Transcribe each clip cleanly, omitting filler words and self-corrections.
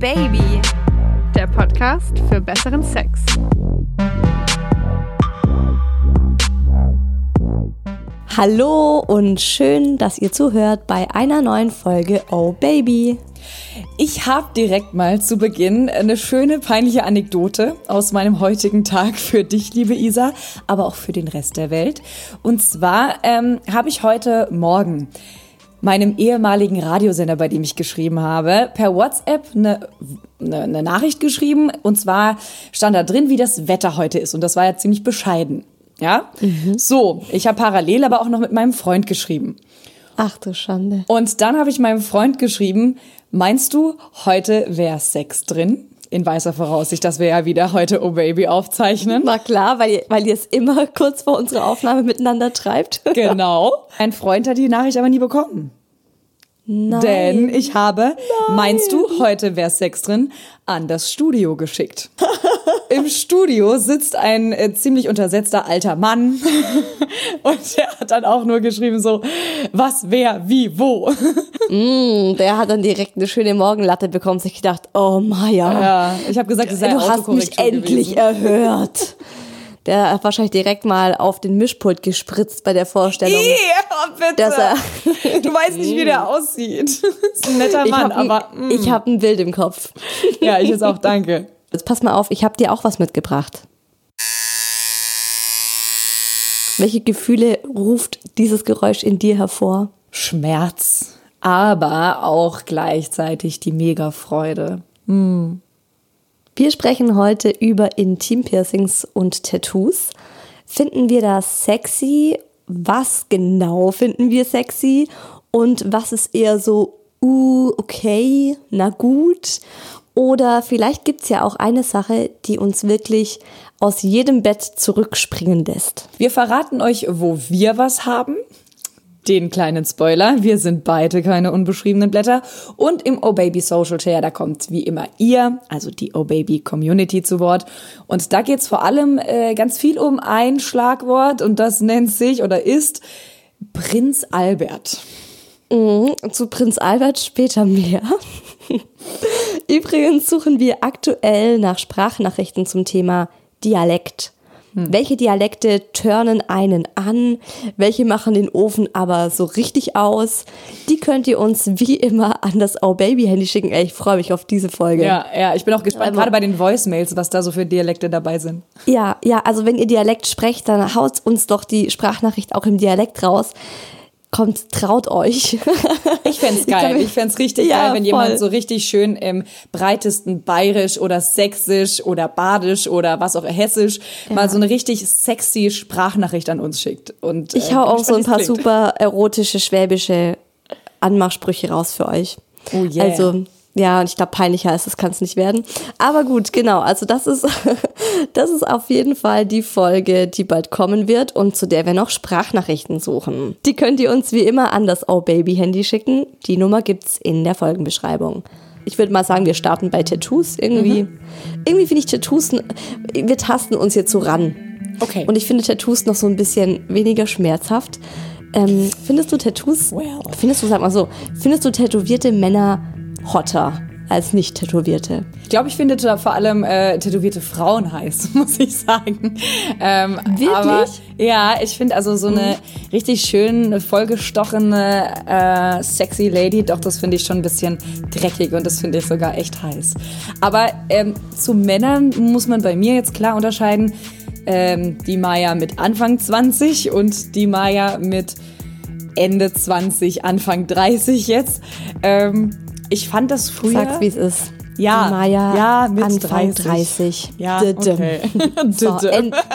Baby, der Podcast für besseren Sex. Hallo und schön, dass ihr zuhört bei einer neuen Folge Oh Baby. Ich habe direkt mal zu Beginn eine schöne, peinliche Anekdote aus meinem heutigen Tag für dich, liebe Isa, aber auch für den Rest der Welt. Und zwar habe ich heute Morgen meinem ehemaligen Radiosender, bei dem ich geschrieben habe, per WhatsApp eine Nachricht geschrieben. Und zwar stand da drin, wie das Wetter heute ist. Und das war ja ziemlich bescheiden. Ja? Mhm. So, ich habe parallel aber auch noch mit meinem Freund geschrieben. Ach du Schande. Und dann habe ich meinem Freund geschrieben, meinst du, heute wäre Sex drin? In weißer Voraussicht, dass wir ja wieder heute Oh Baby aufzeichnen. Na klar, weil ihr es immer kurz vor unserer Aufnahme miteinander treibt. Genau. Ein Freund hat die Nachricht aber nie bekommen. Nein. Denn ich habe, meinst du, heute wäre Sex drin, an das Studio geschickt. Im Studio sitzt ein ziemlich untersetzter alter Mann und der hat dann auch nur geschrieben so, was, wer, wie, wo. Der hat dann direkt eine schöne Morgenlatte bekommen und sich gedacht, oh Maja, ja, ich habe gesagt, du hast mich endlich erhört. Der hat wahrscheinlich direkt mal auf den Mischpult gespritzt bei der Vorstellung. Ja, bitte. Du weißt nicht, wie der aussieht. Das ist ein netter Mann, aber... Ich habe ein Bild im Kopf. Ja, ich jetzt auch, danke. Jetzt pass mal auf, ich habe dir auch was mitgebracht. Welche Gefühle ruft dieses Geräusch in dir hervor? Schmerz, aber auch gleichzeitig die Mega-Freude. Hm. Wir sprechen heute über Intimpiercings und Tattoos. Finden wir das sexy? Was genau finden wir sexy? Und was ist eher so, okay, na gut? Oder vielleicht gibt es ja auch eine Sache, die uns wirklich aus jedem Bett zurückspringen lässt. Wir verraten euch, wo wir was haben. Den kleinen Spoiler, wir sind beide keine unbeschriebenen Blätter. Und im Oh Baby Social Share, da kommt wie immer ihr, also die Oh Baby Community zu Wort. Und da geht's vor allem ganz viel um ein Schlagwort und das nennt sich oder ist Prinz Albert. Zu Prinz Albert später mehr. Übrigens suchen wir aktuell nach Sprachnachrichten zum Thema Dialekt. Welche Dialekte turnen einen an? Welche machen den Ofen aber so richtig aus? Die könnt ihr uns wie immer an das Oh Baby Handy schicken. Ey, ich freue mich auf diese Folge. Ja, ich bin auch gespannt, gerade bei den Voicemails, was da so für Dialekte dabei sind. Ja, also wenn ihr Dialekt sprecht, dann haut uns doch die Sprachnachricht auch im Dialekt raus. Kommt, traut euch. Ich fänd's geil. Ich fänd's richtig geil, wenn jemand so richtig schön im breitesten Bayerisch oder Sächsisch oder Badisch oder was auch Hessisch mal so eine richtig sexy Sprachnachricht an uns schickt. Und ich hau auch so ein paar super erotische, schwäbische Anmachsprüche raus für euch. Oh yeah. Also, ja, und ich glaube, peinlicher als das kann es nicht werden. Aber gut, genau, also das ist auf jeden Fall die Folge, die bald kommen wird und zu der wir noch Sprachnachrichten suchen. Die könnt ihr uns wie immer an das Oh Baby Handy schicken. Die Nummer gibt's in der Folgenbeschreibung. Ich würde mal sagen, wir starten bei Tattoos irgendwie. Mhm. Irgendwie finde ich Tattoos, wir tasten uns jetzt so ran. Okay. Und ich finde Tattoos noch so ein bisschen weniger schmerzhaft. Findest du Tattoos, findest du tätowierte Männer hotter als nicht tätowierte? Ich glaube, ich finde vor allem tätowierte Frauen heiß, muss ich sagen. Wirklich? Aber, ja, ich finde also so eine richtig schön vollgestochene sexy Lady, doch das finde ich schon ein bisschen dreckig und das finde ich sogar echt heiß. Aber zu Männern muss man bei mir jetzt klar unterscheiden, die Maya mit Anfang 20 und die Maya mit Ende 20, Anfang 30 jetzt. Ich fand das früher... Sag's, wie es ist. Ja, Maya, mit Anfang 30. Ja, okay. So,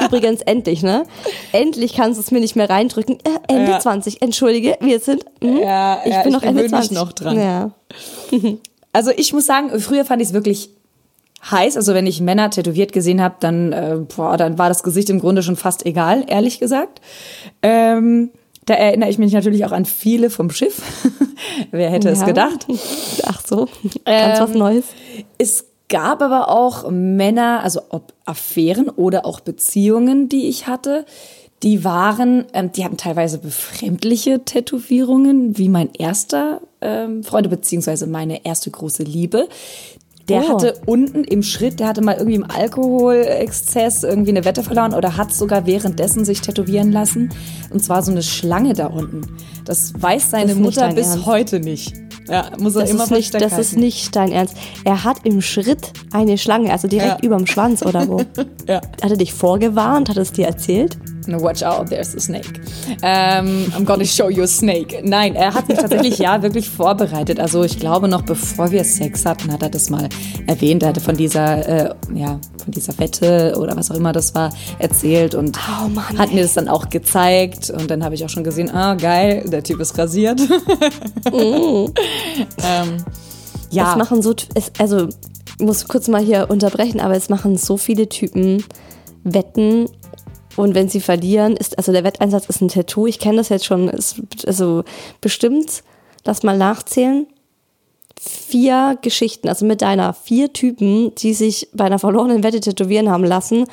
übrigens endlich, ne? Endlich kannst du es mir nicht mehr reindrücken. Ende 20, entschuldige, wir sind... ich bin noch Ende 20. Ich noch dran. Ja. Also ich muss sagen, früher fand ich es wirklich heiß. Also wenn ich Männer tätowiert gesehen habe, dann war das Gesicht im Grunde schon fast egal, ehrlich gesagt. Da erinnere ich mich natürlich auch an viele vom Schiff. Wer hätte es gedacht? Ach so, ganz was Neues. Es gab aber auch Männer, also ob Affären oder auch Beziehungen, die ich hatte, die hatten teilweise befremdliche Tätowierungen, wie mein erster Freund, beziehungsweise meine erste große Liebe. Der hatte unten im Schritt, der hatte mal irgendwie im Alkoholexzess irgendwie eine Wette verloren oder hat sogar währenddessen sich tätowieren lassen. Und zwar so eine Schlange da unten. Das weiß seine Mutter bis heute nicht. Ja, muss er immer verstecken. Das ist nicht dein Ernst. Er hat im Schritt eine Schlange, also direkt überm Schwanz oder wo. Ja. Hat er dich vorgewarnt? Hat er es dir erzählt? No, watch out, there's a snake. I'm gonna show you a snake. Nein, er hat mich tatsächlich wirklich vorbereitet. Also ich glaube noch, bevor wir Sex hatten, hat er das mal erwähnt. Er hatte von dieser, von dieser Wette oder was auch immer das war, erzählt und hat mir das dann auch gezeigt. Und dann habe ich auch schon gesehen, geil, der Typ ist rasiert. Es machen so, also ich muss kurz mal hier unterbrechen, aber es machen so viele Typen Wetten. Und wenn sie verlieren, ist, also der Wetteinsatz ist ein Tattoo. Ich kenne das jetzt schon, also bestimmt, lass mal nachzählen, 4 Geschichten, also mit deiner 4 Typen, die sich bei einer verlorenen Wette tätowieren haben lassen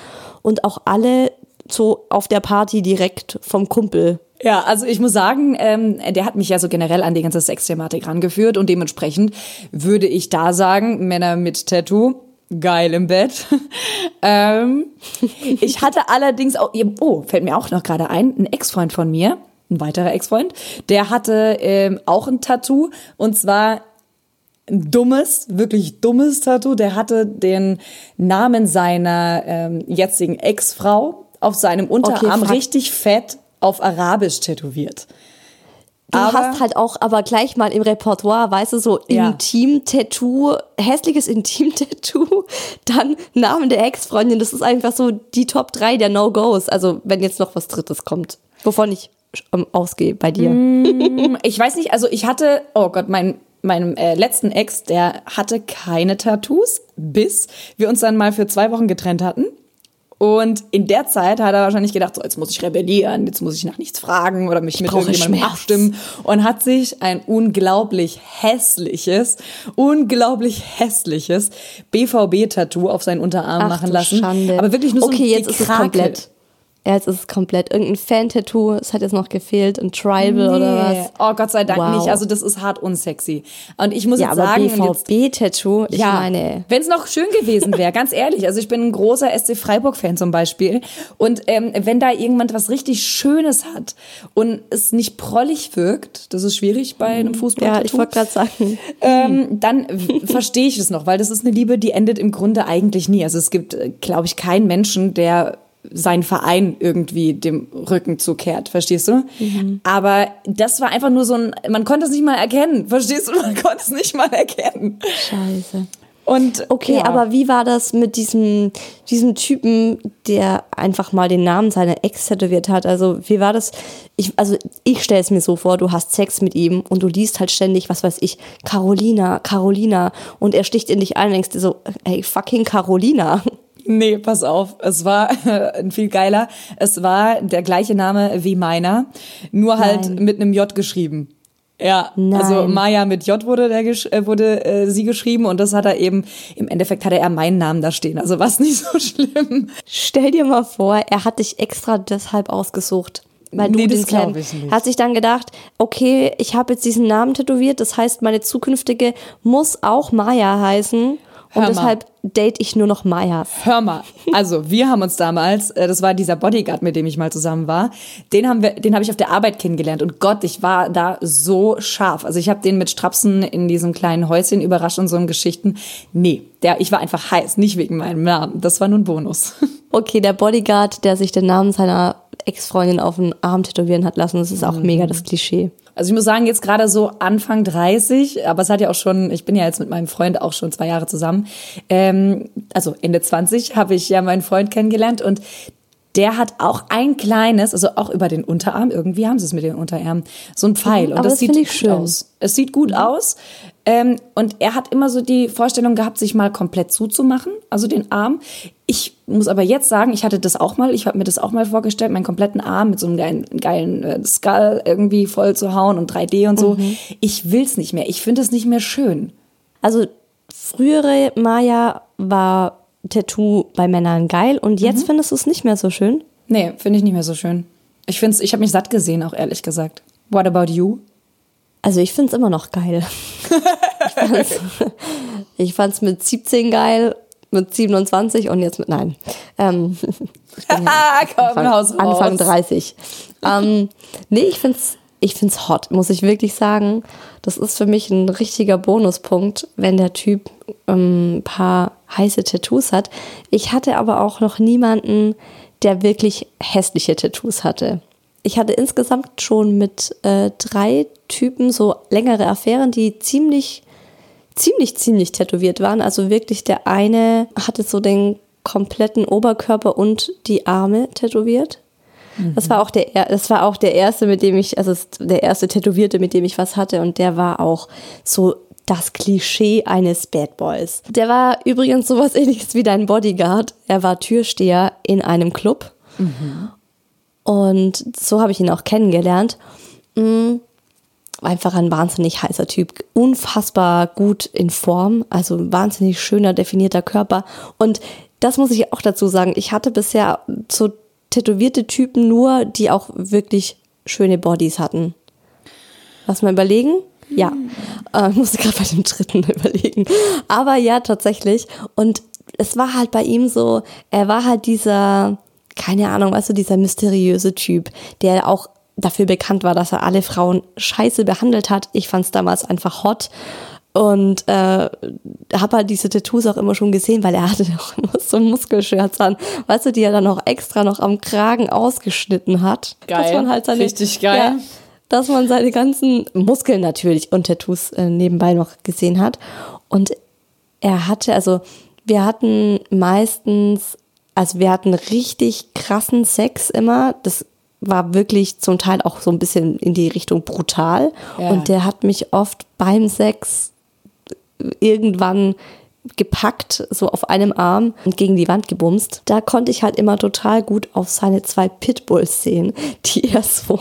und auch alle so auf der Party direkt vom Kumpel. Ja, also ich muss sagen, der hat mich ja so generell an die ganze Sexthematik rangeführt und dementsprechend würde ich da sagen, Männer mit Tattoo, geil im Bett. Ich hatte allerdings auch, fällt mir auch noch gerade ein Ex-Freund von mir, ein weiterer Ex-Freund, der hatte auch ein Tattoo und zwar ein dummes, wirklich dummes Tattoo. Der hatte den Namen seiner jetzigen Ex-Frau auf seinem Unterarm richtig fett auf Arabisch tätowiert. Du hast halt auch aber gleich mal im Repertoire, weißt du, so Intim-Tattoo, hässliches Intim-Tattoo, dann Namen der Ex-Freundin, das ist einfach so die Top 3 der No-Gos, also wenn jetzt noch was Drittes kommt, wovon ich ausgehe bei dir. Ich weiß nicht, also ich hatte, meinem letzten Ex, der hatte keine Tattoos, bis wir uns dann mal für 2 Wochen getrennt hatten. Und in der Zeit hat er wahrscheinlich gedacht, so, jetzt muss ich rebellieren, jetzt muss ich nach nichts fragen oder mich mit irgendjemandem abstimmen. Und hat sich ein unglaublich hässliches BVB-Tattoo auf seinen Unterarm machen lassen. Schande. Aber wirklich nur so ein Gekrakel. Jetzt ist es komplett. Irgendein Fan-Tattoo, es hat jetzt noch gefehlt, ein Tribal oder was. Oh, Gott sei Dank nicht. Also das ist hart unsexy. Und ich muss jetzt sagen... Ja, aber BVB-Tattoo, ich meine... Wenn es noch schön gewesen wäre, ganz ehrlich. Also ich bin ein großer SC Freiburg-Fan zum Beispiel. Und wenn da irgendjemand was richtig Schönes hat und es nicht prollig wirkt, das ist schwierig bei einem Fußball-Tattoo. Ja, ich wollte gerade sagen. Dann verstehe ich es noch, weil das ist eine Liebe, die endet im Grunde eigentlich nie. Also es gibt, glaube ich, keinen Menschen, der... seinen Verein irgendwie dem Rücken zukehrt, verstehst du? Mhm. Aber das war einfach nur so ein, man konnte es nicht mal erkennen, verstehst du? Man konnte es nicht mal erkennen. Scheiße. Und aber wie war das mit diesem Typen, der einfach mal den Namen seiner Ex tätowiert hat? Also wie war das? Ich stelle es mir so vor, du hast Sex mit ihm und du liest halt ständig, was weiß ich, Carolina und er sticht in dich ein und denkst dir so, ey, fucking Carolina. Nee, pass auf, es war viel geiler. Es war der gleiche Name wie meiner, nur halt mit einem J geschrieben. Ja, also Maya mit J wurde sie geschrieben und das hat er eben, im Endeffekt hatte er meinen Namen da stehen, also war es nicht so schlimm. Stell dir mal vor, er hat dich extra deshalb ausgesucht. Weil das glaube ich nicht. Hat sich dann gedacht, okay, ich habe jetzt diesen Namen tätowiert, das heißt, meine zukünftige muss auch Maya heißen. Und deshalb date ich nur noch Maya. Hör mal, also wir haben uns damals, das war dieser Bodyguard, mit dem ich mal zusammen war, den habe ich auf der Arbeit kennengelernt und Gott, ich war da so scharf. Also ich habe den mit Strapsen in diesem kleinen Häuschen überrascht und so in Geschichten. Nee, ich war einfach heiß, nicht wegen meinem Namen, das war nur ein Bonus. Okay, der Bodyguard, der sich den Namen seiner Ex-Freundin auf den Arm tätowieren hat lassen, das ist auch mega das Klischee. Also ich muss sagen, jetzt gerade so Anfang 30, aber es hat ja auch schon, ich bin ja jetzt mit meinem Freund auch schon 2 Jahre zusammen, also Ende 20 habe ich ja meinen Freund kennengelernt und der hat auch ein kleines, also auch über den Unterarm, irgendwie haben sie es mit den Unterarmen, so ein Pfeil. Und das sieht gut aus. Es sieht gut aus. Und er hat immer so die Vorstellung gehabt, sich mal komplett zuzumachen, also den Arm. Ich muss aber jetzt sagen, ich hatte das auch mal, ich habe mir das auch mal vorgestellt, meinen kompletten Arm mit so einem geilen Skull irgendwie voll zu hauen und 3D und so. Mhm. Ich will's nicht mehr. Ich finde es nicht mehr schön. Also frühere Maya war... Tattoo bei Männern geil und jetzt findest du es nicht mehr so schön? Nee, finde ich nicht mehr so schön. Ich habe mich satt gesehen, auch ehrlich gesagt. What about you? Also ich finde es immer noch geil. Ich fand's mit 17 geil, mit 27 und jetzt mit, nein. Ich bin ja Anfang 30. Nee, ich find's hot, muss ich wirklich sagen. Das ist für mich ein richtiger Bonuspunkt, wenn der Typ ein paar heiße Tattoos hat. Ich hatte aber auch noch niemanden, der wirklich hässliche Tattoos hatte. Ich hatte insgesamt schon mit 3 Typen so längere Affären, die ziemlich tätowiert waren. Also wirklich, der eine hatte so den kompletten Oberkörper und die Arme tätowiert. Mhm. Das war auch der erste, mit dem ich, also der erste Tätowierte, mit dem ich was hatte, und der war auch so das Klischee eines Bad Boys. Der war übrigens sowas ähnliches wie dein Bodyguard. Er war Türsteher in einem Club. Mhm. Und so habe ich ihn auch kennengelernt. Einfach ein wahnsinnig heißer Typ, unfassbar gut in Form, also ein wahnsinnig schöner, definierter Körper. Und das muss ich auch dazu sagen, ich hatte bisher so tätowierte Typen nur, die auch wirklich schöne Bodies hatten. Lass mal überlegen. Ja, ich musste gerade bei dem dritten überlegen. Aber ja, tatsächlich. Und es war halt bei ihm so, er war halt dieser, keine Ahnung, weißt du, dieser mysteriöse Typ, der auch dafür bekannt war, dass er alle Frauen scheiße behandelt hat. Ich fand's damals einfach hot und habe halt diese Tattoos auch immer schon gesehen, weil er hatte auch immer so Muskelshirts an, weißt du, die er dann auch extra noch am Kragen ausgeschnitten hat. Geil, dass man halt seine, richtig geil. Ja, dass man seine ganzen Muskeln natürlich und Tattoos nebenbei noch gesehen hat. Und er hatte, also wir hatten meistens, also wir hatten richtig krassen Sex immer, das war wirklich zum Teil auch so ein bisschen in die Richtung brutal. Ja. Und der hat mich oft beim Sex irgendwann gepackt, so auf einem Arm und gegen die Wand gebumst. Da konnte ich halt immer total gut auf seine 2 Pitbulls sehen, die er so,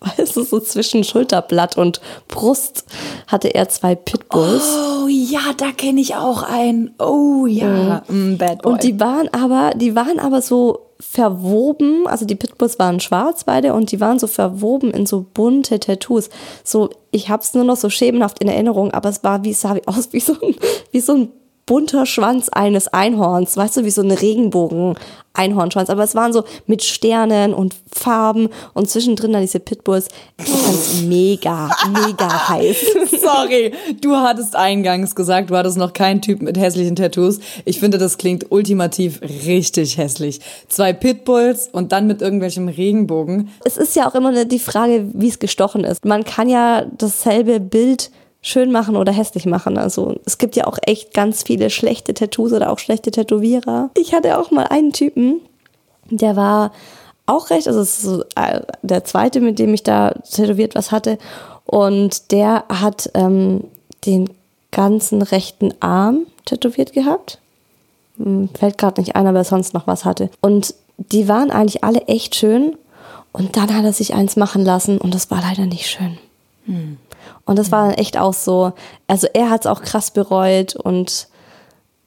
weißt du, so zwischen Schulterblatt und Brust hatte er 2 Pitbulls. Oh ja, da kenne ich auch einen. Oh ja, Bad Boy. Und die waren aber so verwoben, also die Pitbulls waren schwarz beide und die waren so verwoben in so bunte Tattoos. So, ich hab's nur noch so schemenhaft in Erinnerung, aber es war, wie sah aus wie so ein bunter Schwanz eines Einhorns, weißt du, wie so ein Regenbogen-Einhornschwanz, aber es waren so mit Sternen und Farben und zwischendrin dann diese Pitbulls. Ich fand's mega heiß. Sorry, du hattest eingangs gesagt, du hattest noch keinen Typ mit hässlichen Tattoos. Ich finde, das klingt ultimativ richtig hässlich. 2 Pitbulls und dann mit irgendwelchem Regenbogen. Es ist ja auch immer die Frage, wie es gestochen ist. Man kann ja dasselbe Bild schön machen oder hässlich machen. Also es gibt ja auch echt ganz viele schlechte Tattoos oder auch schlechte Tätowierer. Ich hatte auch mal einen Typen, der war auch recht, also es ist der zweite, mit dem ich da tätowiert was hatte. Und der hat den ganzen rechten Arm tätowiert gehabt. Fällt gerade nicht ein, aber sonst noch was hatte. Und die waren eigentlich alle echt schön. Und dann hat er sich eins machen lassen und das war leider nicht schön. Hm. Und das war dann echt auch so, also er hat es auch krass bereut und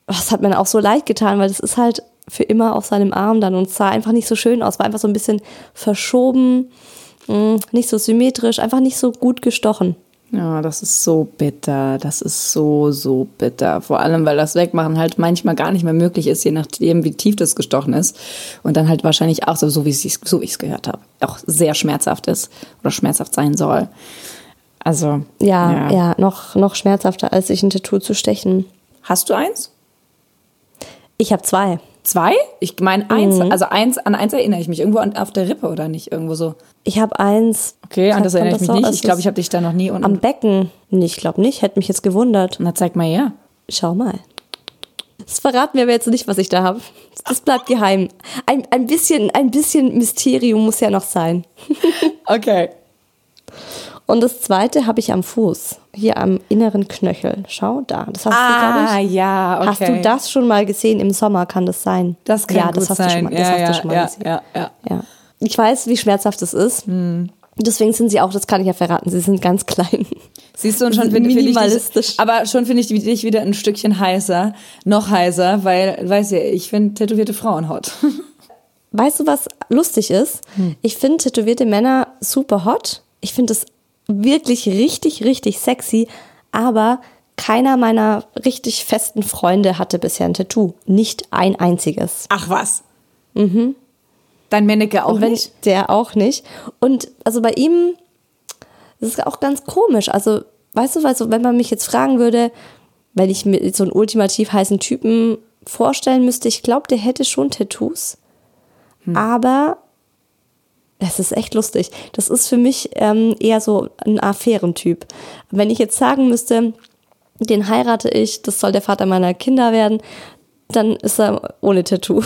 das hat mir dann auch so leid getan, weil das ist halt für immer auf seinem Arm dann und sah einfach nicht so schön aus, war einfach so ein bisschen verschoben, nicht so symmetrisch, einfach nicht so gut gestochen. Ja, das ist so bitter, das ist so bitter. Vor allem, weil das Wegmachen halt manchmal gar nicht mehr möglich ist, je nachdem, wie tief das gestochen ist. Und dann halt wahrscheinlich auch so wie ich es gehört habe, auch sehr schmerzhaft ist oder schmerzhaft sein soll. Also, ja, noch schmerzhafter, als sich ein Tattoo zu stechen. Hast du eins? Ich habe 2. 2? Ich meine 1, also an 1 erinnere ich mich. Irgendwo auf der Rippe oder nicht? Irgendwo so. Ich habe 1. Okay, an das erinnere ich mich nicht. Ich glaube, ich habe dich da noch nie unten. Am Becken? Nee, ich glaube nicht. Hätte mich jetzt gewundert. Na, zeig mal her. Schau mal. Das verraten wir aber jetzt nicht, was ich da habe. Das bleibt geheim. Ein bisschen Mysterium muss ja noch sein. Okay. Und das zweite habe ich am Fuß, hier am inneren Knöchel. Schau da, das hast du, glaube ich. Ja, okay. Hast du das schon mal gesehen im Sommer, kann das sein? Das kann ja, gut das hast sein. Du schon mal, ja, das hast du schon mal gesehen. Ja. Ich weiß, wie schmerzhaft das ist. Hm. Deswegen sind sie auch, das kann ich ja verraten, sie sind ganz klein. Siehst du, und schon finde minimalistisch. Schon finde ich dich wieder ein Stückchen heißer, noch heißer, weil, weißt du, ich finde tätowierte Frauen hot. Weißt du, was lustig ist? Ich finde tätowierte Männer super hot. Ich finde das wirklich richtig sexy, aber Keiner meiner richtig festen Freunde hatte bisher ein Tattoo. Nicht ein einziges. Ach was. Mhm. Dein Männeke auch nicht? Der auch nicht. Und also bei ihm, das ist auch ganz komisch. Also, weißt du, wenn man mich jetzt fragen würde, wenn ich mir so einen ultimativ heißen Typen vorstellen müsste, ich glaube, der hätte schon Tattoos. Hm. Aber das ist echt lustig. Das ist für mich eher so ein Affärentyp. Wenn ich jetzt sagen müsste, den heirate ich, das soll der Vater meiner Kinder werden, dann ist er ohne Tattoo.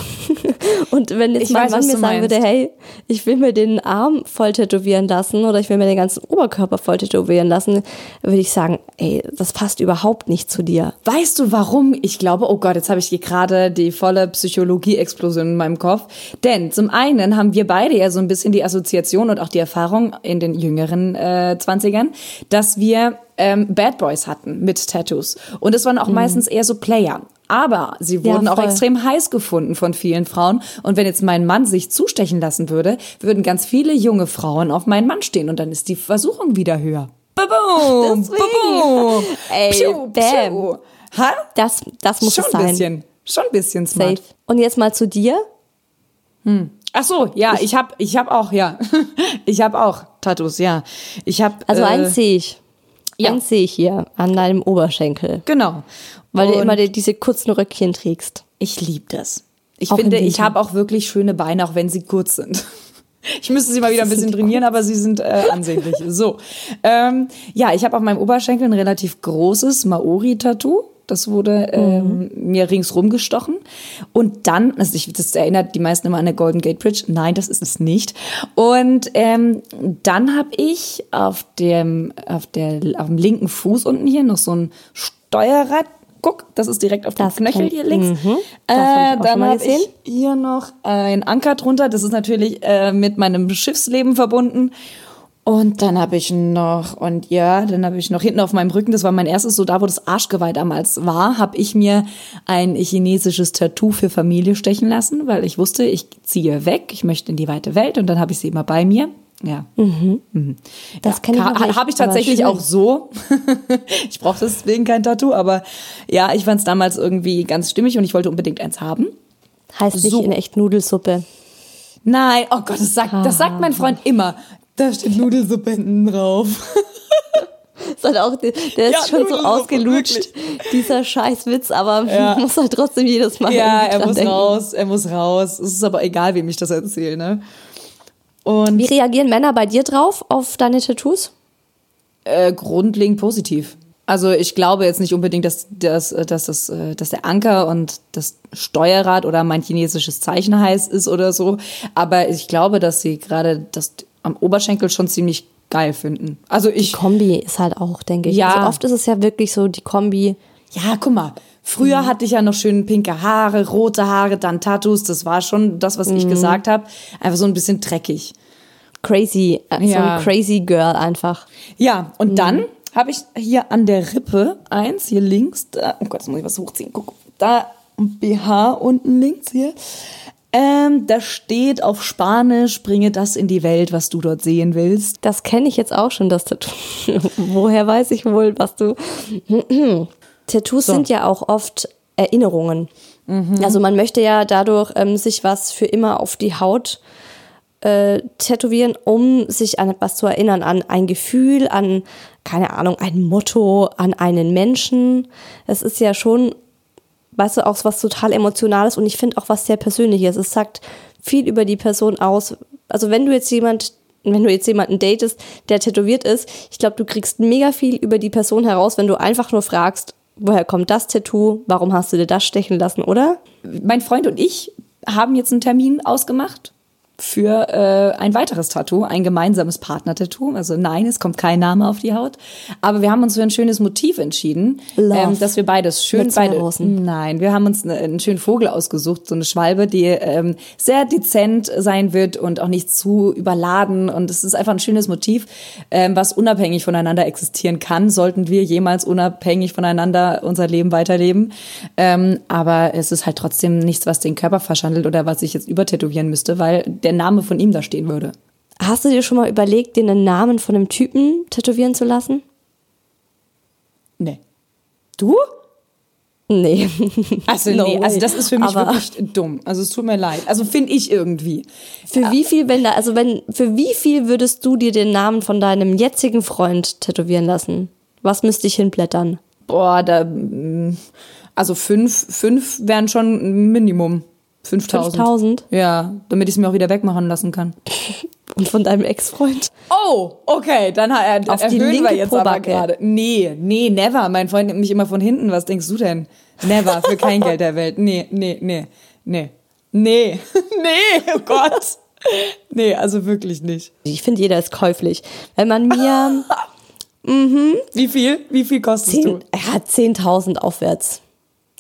Und wenn jetzt mein Mann mir sagen würde, hey, ich will mir den Arm voll tätowieren lassen oder ich will mir den ganzen Oberkörper voll tätowieren lassen, würde ich sagen, ey, das passt überhaupt nicht zu dir. Weißt du warum? Ich glaube, oh Gott, jetzt habe ich hier gerade die volle Psychologie-Explosion in meinem Kopf. Denn zum einen haben wir beide ja so ein bisschen die Assoziation und auch die Erfahrung in den jüngeren 20ern, dass wir Bad Boys hatten mit Tattoos. Und es waren auch meistens eher so Player. Aber sie wurden auch extrem heiß gefunden von vielen Frauen. Und wenn jetzt mein Mann sich zustechen lassen würde, würden ganz viele junge Frauen auf meinen Mann stehen. Und dann ist die Versuchung wieder höher. Ba-boom! Ba-boom! Ey, piu, piu. Ha? Das muss schon es sein. Schon ein bisschen smart. Safe. Und jetzt mal zu dir. Ach so, ja, ich hab auch Tattoos, ja. Also eins sehe ich. Ja. Eins sehe ich hier an deinem Oberschenkel. Genau. Weil du immer diese kurzen Röckchen trägst. Ich liebe das. Ich finde, ich habe auch wirklich schöne Beine, auch wenn sie kurz sind. Ich müsste sie mal wieder ein bisschen trainieren, aber sie sind ansehnlich. So, ja, ich habe auf meinem Oberschenkel ein relativ großes Maori-Tattoo. Das wurde mir ringsrum gestochen. Und dann, das erinnert die meisten immer an der Golden Gate Bridge. Nein, das ist es nicht. Und dann habe ich auf dem linken Fuß unten hier noch so ein Steuerrad. Guck, das ist direkt auf dem Knöchel hier links. Dann habe ich hier noch ein Anker drunter. Das ist natürlich mit meinem Schiffsleben verbunden. Und dann habe ich noch, hinten auf meinem Rücken, das war mein erstes, so da, wo das Arschgeweih damals war, habe ich mir ein chinesisches Tattoo für Familie stechen lassen, weil ich wusste, ich ziehe weg, ich möchte in die weite Welt und dann habe ich sie immer bei mir. Ja. Mhm. Das kenne ich nicht. Habe ich tatsächlich auch so. Ich brauche deswegen kein Tattoo, aber ja, ich fand es damals irgendwie ganz stimmig und ich wollte unbedingt eins haben. Heißt so. Nicht in echt Nudelsuppe. Nein, oh Gott, das sagt mein Freund immer. Da steht Nudelsuppe hinten drauf. Ist halt auch, der ist schon Nudelsuppe, so ausgelutscht, wirklich. Dieser Scheißwitz, aber muss halt trotzdem jedes Mal. Ja, er muss raus. Es ist aber egal, wem ich das erzähle, ne? Und wie reagieren Männer bei dir drauf, auf deine Tattoos? Grundlegend positiv. Also ich glaube jetzt nicht unbedingt, dass der Anker und das Steuerrad oder mein chinesisches Zeichen heiß ist oder so. Aber ich glaube, dass sie gerade das am Oberschenkel schon ziemlich geil finden. Also die Kombi ist halt auch, denke ich. Ja. Also oft ist es ja wirklich so, die Kombi. Ja, guck mal. Früher hatte ich ja noch schön pinke Haare, rote Haare, dann Tattoos. Das war schon das, was ich gesagt habe. Einfach so ein bisschen dreckig. Crazy. So ein crazy Girl einfach. Ja, und dann habe ich hier an der Rippe eins, hier links. Da, oh Gott, jetzt muss ich was hochziehen. Guck, da BH unten links hier. Da steht auf Spanisch, bringe das in die Welt, was du dort sehen willst. Das kenne ich jetzt auch schon, das Tattoo. Woher weiß ich wohl, was du... Tattoos sind ja auch oft Erinnerungen. Mhm. Also man möchte ja dadurch sich was für immer auf die Haut tätowieren, um sich an etwas zu erinnern, an ein Gefühl, an, keine Ahnung, ein Motto, an einen Menschen. Es ist ja schon... Weißt du, auch was total Emotionales und ich finde auch was sehr Persönliches. Es sagt viel über die Person aus. Also wenn du jetzt jemanden datest, der tätowiert ist, ich glaube, du kriegst mega viel über die Person heraus, wenn du einfach nur fragst, woher kommt das Tattoo, warum hast du dir das stechen lassen, oder? Mein Freund und ich haben jetzt einen Termin ausgemacht für ein weiteres Tattoo, ein gemeinsames Partner-Tattoo. Also nein, es kommt kein Name auf die Haut. Aber wir haben uns für ein schönes Motiv entschieden, dass wir beides schön... wir haben uns einen schönen Vogel ausgesucht, so eine Schwalbe, die sehr dezent sein wird und auch nicht zu überladen. Und es ist einfach ein schönes Motiv, was unabhängig voneinander existieren kann. Sollten wir jemals unabhängig voneinander unser Leben weiterleben. Aber es ist halt trotzdem nichts, was den Körper verschandelt oder was ich jetzt übertätowieren müsste, weil... der Name von ihm da stehen würde. Hast du dir schon mal überlegt, dir einen Namen von einem Typen tätowieren zu lassen? Nee. Du? Nee. Also, no nee, also das ist für mich aber wirklich dumm. Also es tut mir leid. Also finde ich irgendwie. Für wie viel, wenn da, also wenn, für wie viel würdest du dir den Namen von deinem jetzigen Freund tätowieren lassen? Was müsste ich hinblättern? Boah, da, also fünf wären schon ein Minimum. 5.000? Ja, damit ich es mir auch wieder wegmachen lassen kann. Und von deinem Ex-Freund? Oh, okay, dann erhöhen wir jetzt aber gerade. Nee, never. Mein Freund nimmt mich immer von hinten. Was denkst du denn? Never, für kein Geld der Welt. Nee, oh Gott. Nee, also wirklich nicht. Ich finde, jeder ist käuflich. Wenn man mir... Wie viel kostest du? Ja, 10.000 aufwärts.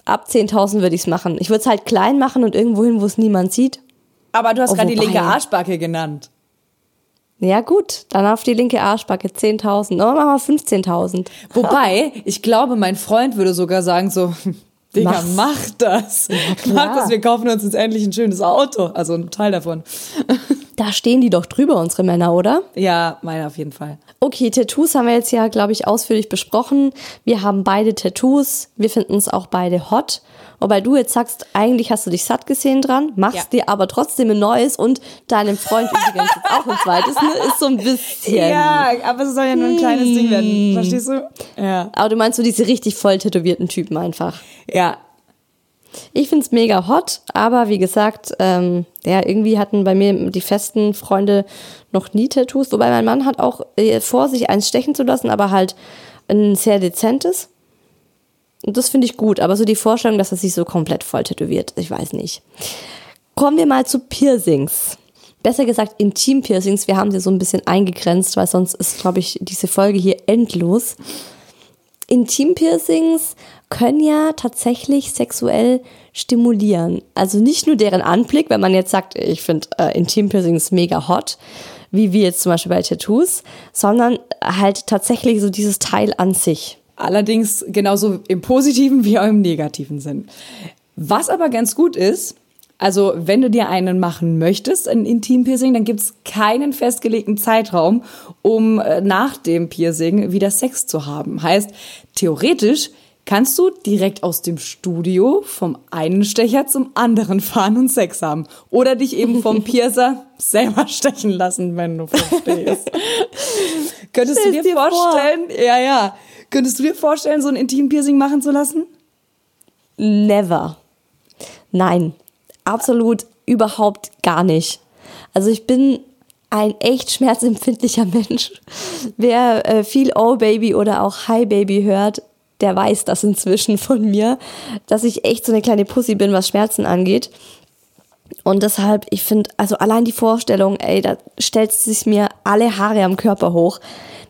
Ab 10.000 würde ich es machen. Ich würde es halt klein machen und irgendwo hin, wo es niemand sieht. Aber du hast gerade die linke Arschbacke genannt. Ja gut, dann auf die linke Arschbacke 10.000. Oh, machen wir 15.000. Wobei, ich glaube, mein Freund würde sogar sagen so, Digga, mach das, wir kaufen uns jetzt endlich ein schönes Auto. Also ein Teil davon. Da stehen die doch drüber, unsere Männer, oder? Ja, meine auf jeden Fall. Okay, Tattoos haben wir jetzt ja, glaube ich, ausführlich besprochen. Wir haben beide Tattoos. Wir finden es auch beide hot. Wobei du jetzt sagst, eigentlich hast du dich satt gesehen dran, machst dir aber trotzdem ein neues und deinem Freund übrigens auch ein zweites, ne? Ist so ein bisschen... Ja, aber es soll ja nur ein kleines Ding werden, verstehst du? Ja. Aber du meinst so diese richtig voll tätowierten Typen einfach. Ja. Ich find's mega hot, aber wie gesagt, irgendwie hatten bei mir die festen Freunde noch nie Tattoos, wobei mein Mann hat auch vor, sich eins stechen zu lassen, aber halt ein sehr dezentes. Und das finde ich gut, aber so die Vorstellung, dass er sich so komplett voll tätowiert, ich weiß nicht. Kommen wir mal zu Piercings. Besser gesagt Intim-Piercings, wir haben sie so ein bisschen eingegrenzt, weil sonst ist, glaube ich, diese Folge hier endlos. Intim-Piercings können ja tatsächlich sexuell stimulieren. Also nicht nur deren Anblick, wenn man jetzt sagt, ich finde Intim-Piercings mega hot, wie wir jetzt zum Beispiel bei Tattoos, sondern halt tatsächlich so dieses Teil an sich. Allerdings genauso im positiven wie auch im negativen Sinn. Was aber ganz gut ist, also wenn du dir einen machen möchtest, ein Intim-Piercing, dann gibt's keinen festgelegten Zeitraum, um nach dem Piercing wieder Sex zu haben. Heißt, theoretisch kannst du direkt aus dem Studio vom einen Stecher zum anderen fahren und Sex haben. Oder dich eben vom Piercer selber stechen lassen, wenn du verstehst. Könntest du dir vorstellen, Könntest du dir vorstellen, so ein Intim-Piercing machen zu lassen? Never. Nein, absolut überhaupt gar nicht. Also ich bin ein echt schmerzempfindlicher Mensch. Wer viel Oh Baby oder auch Hi Baby hört, der weiß das inzwischen von mir, dass ich echt so eine kleine Pussy bin, was Schmerzen angeht. Und deshalb, ich finde, also allein die Vorstellung, da stellt sich mir alle Haare am Körper hoch,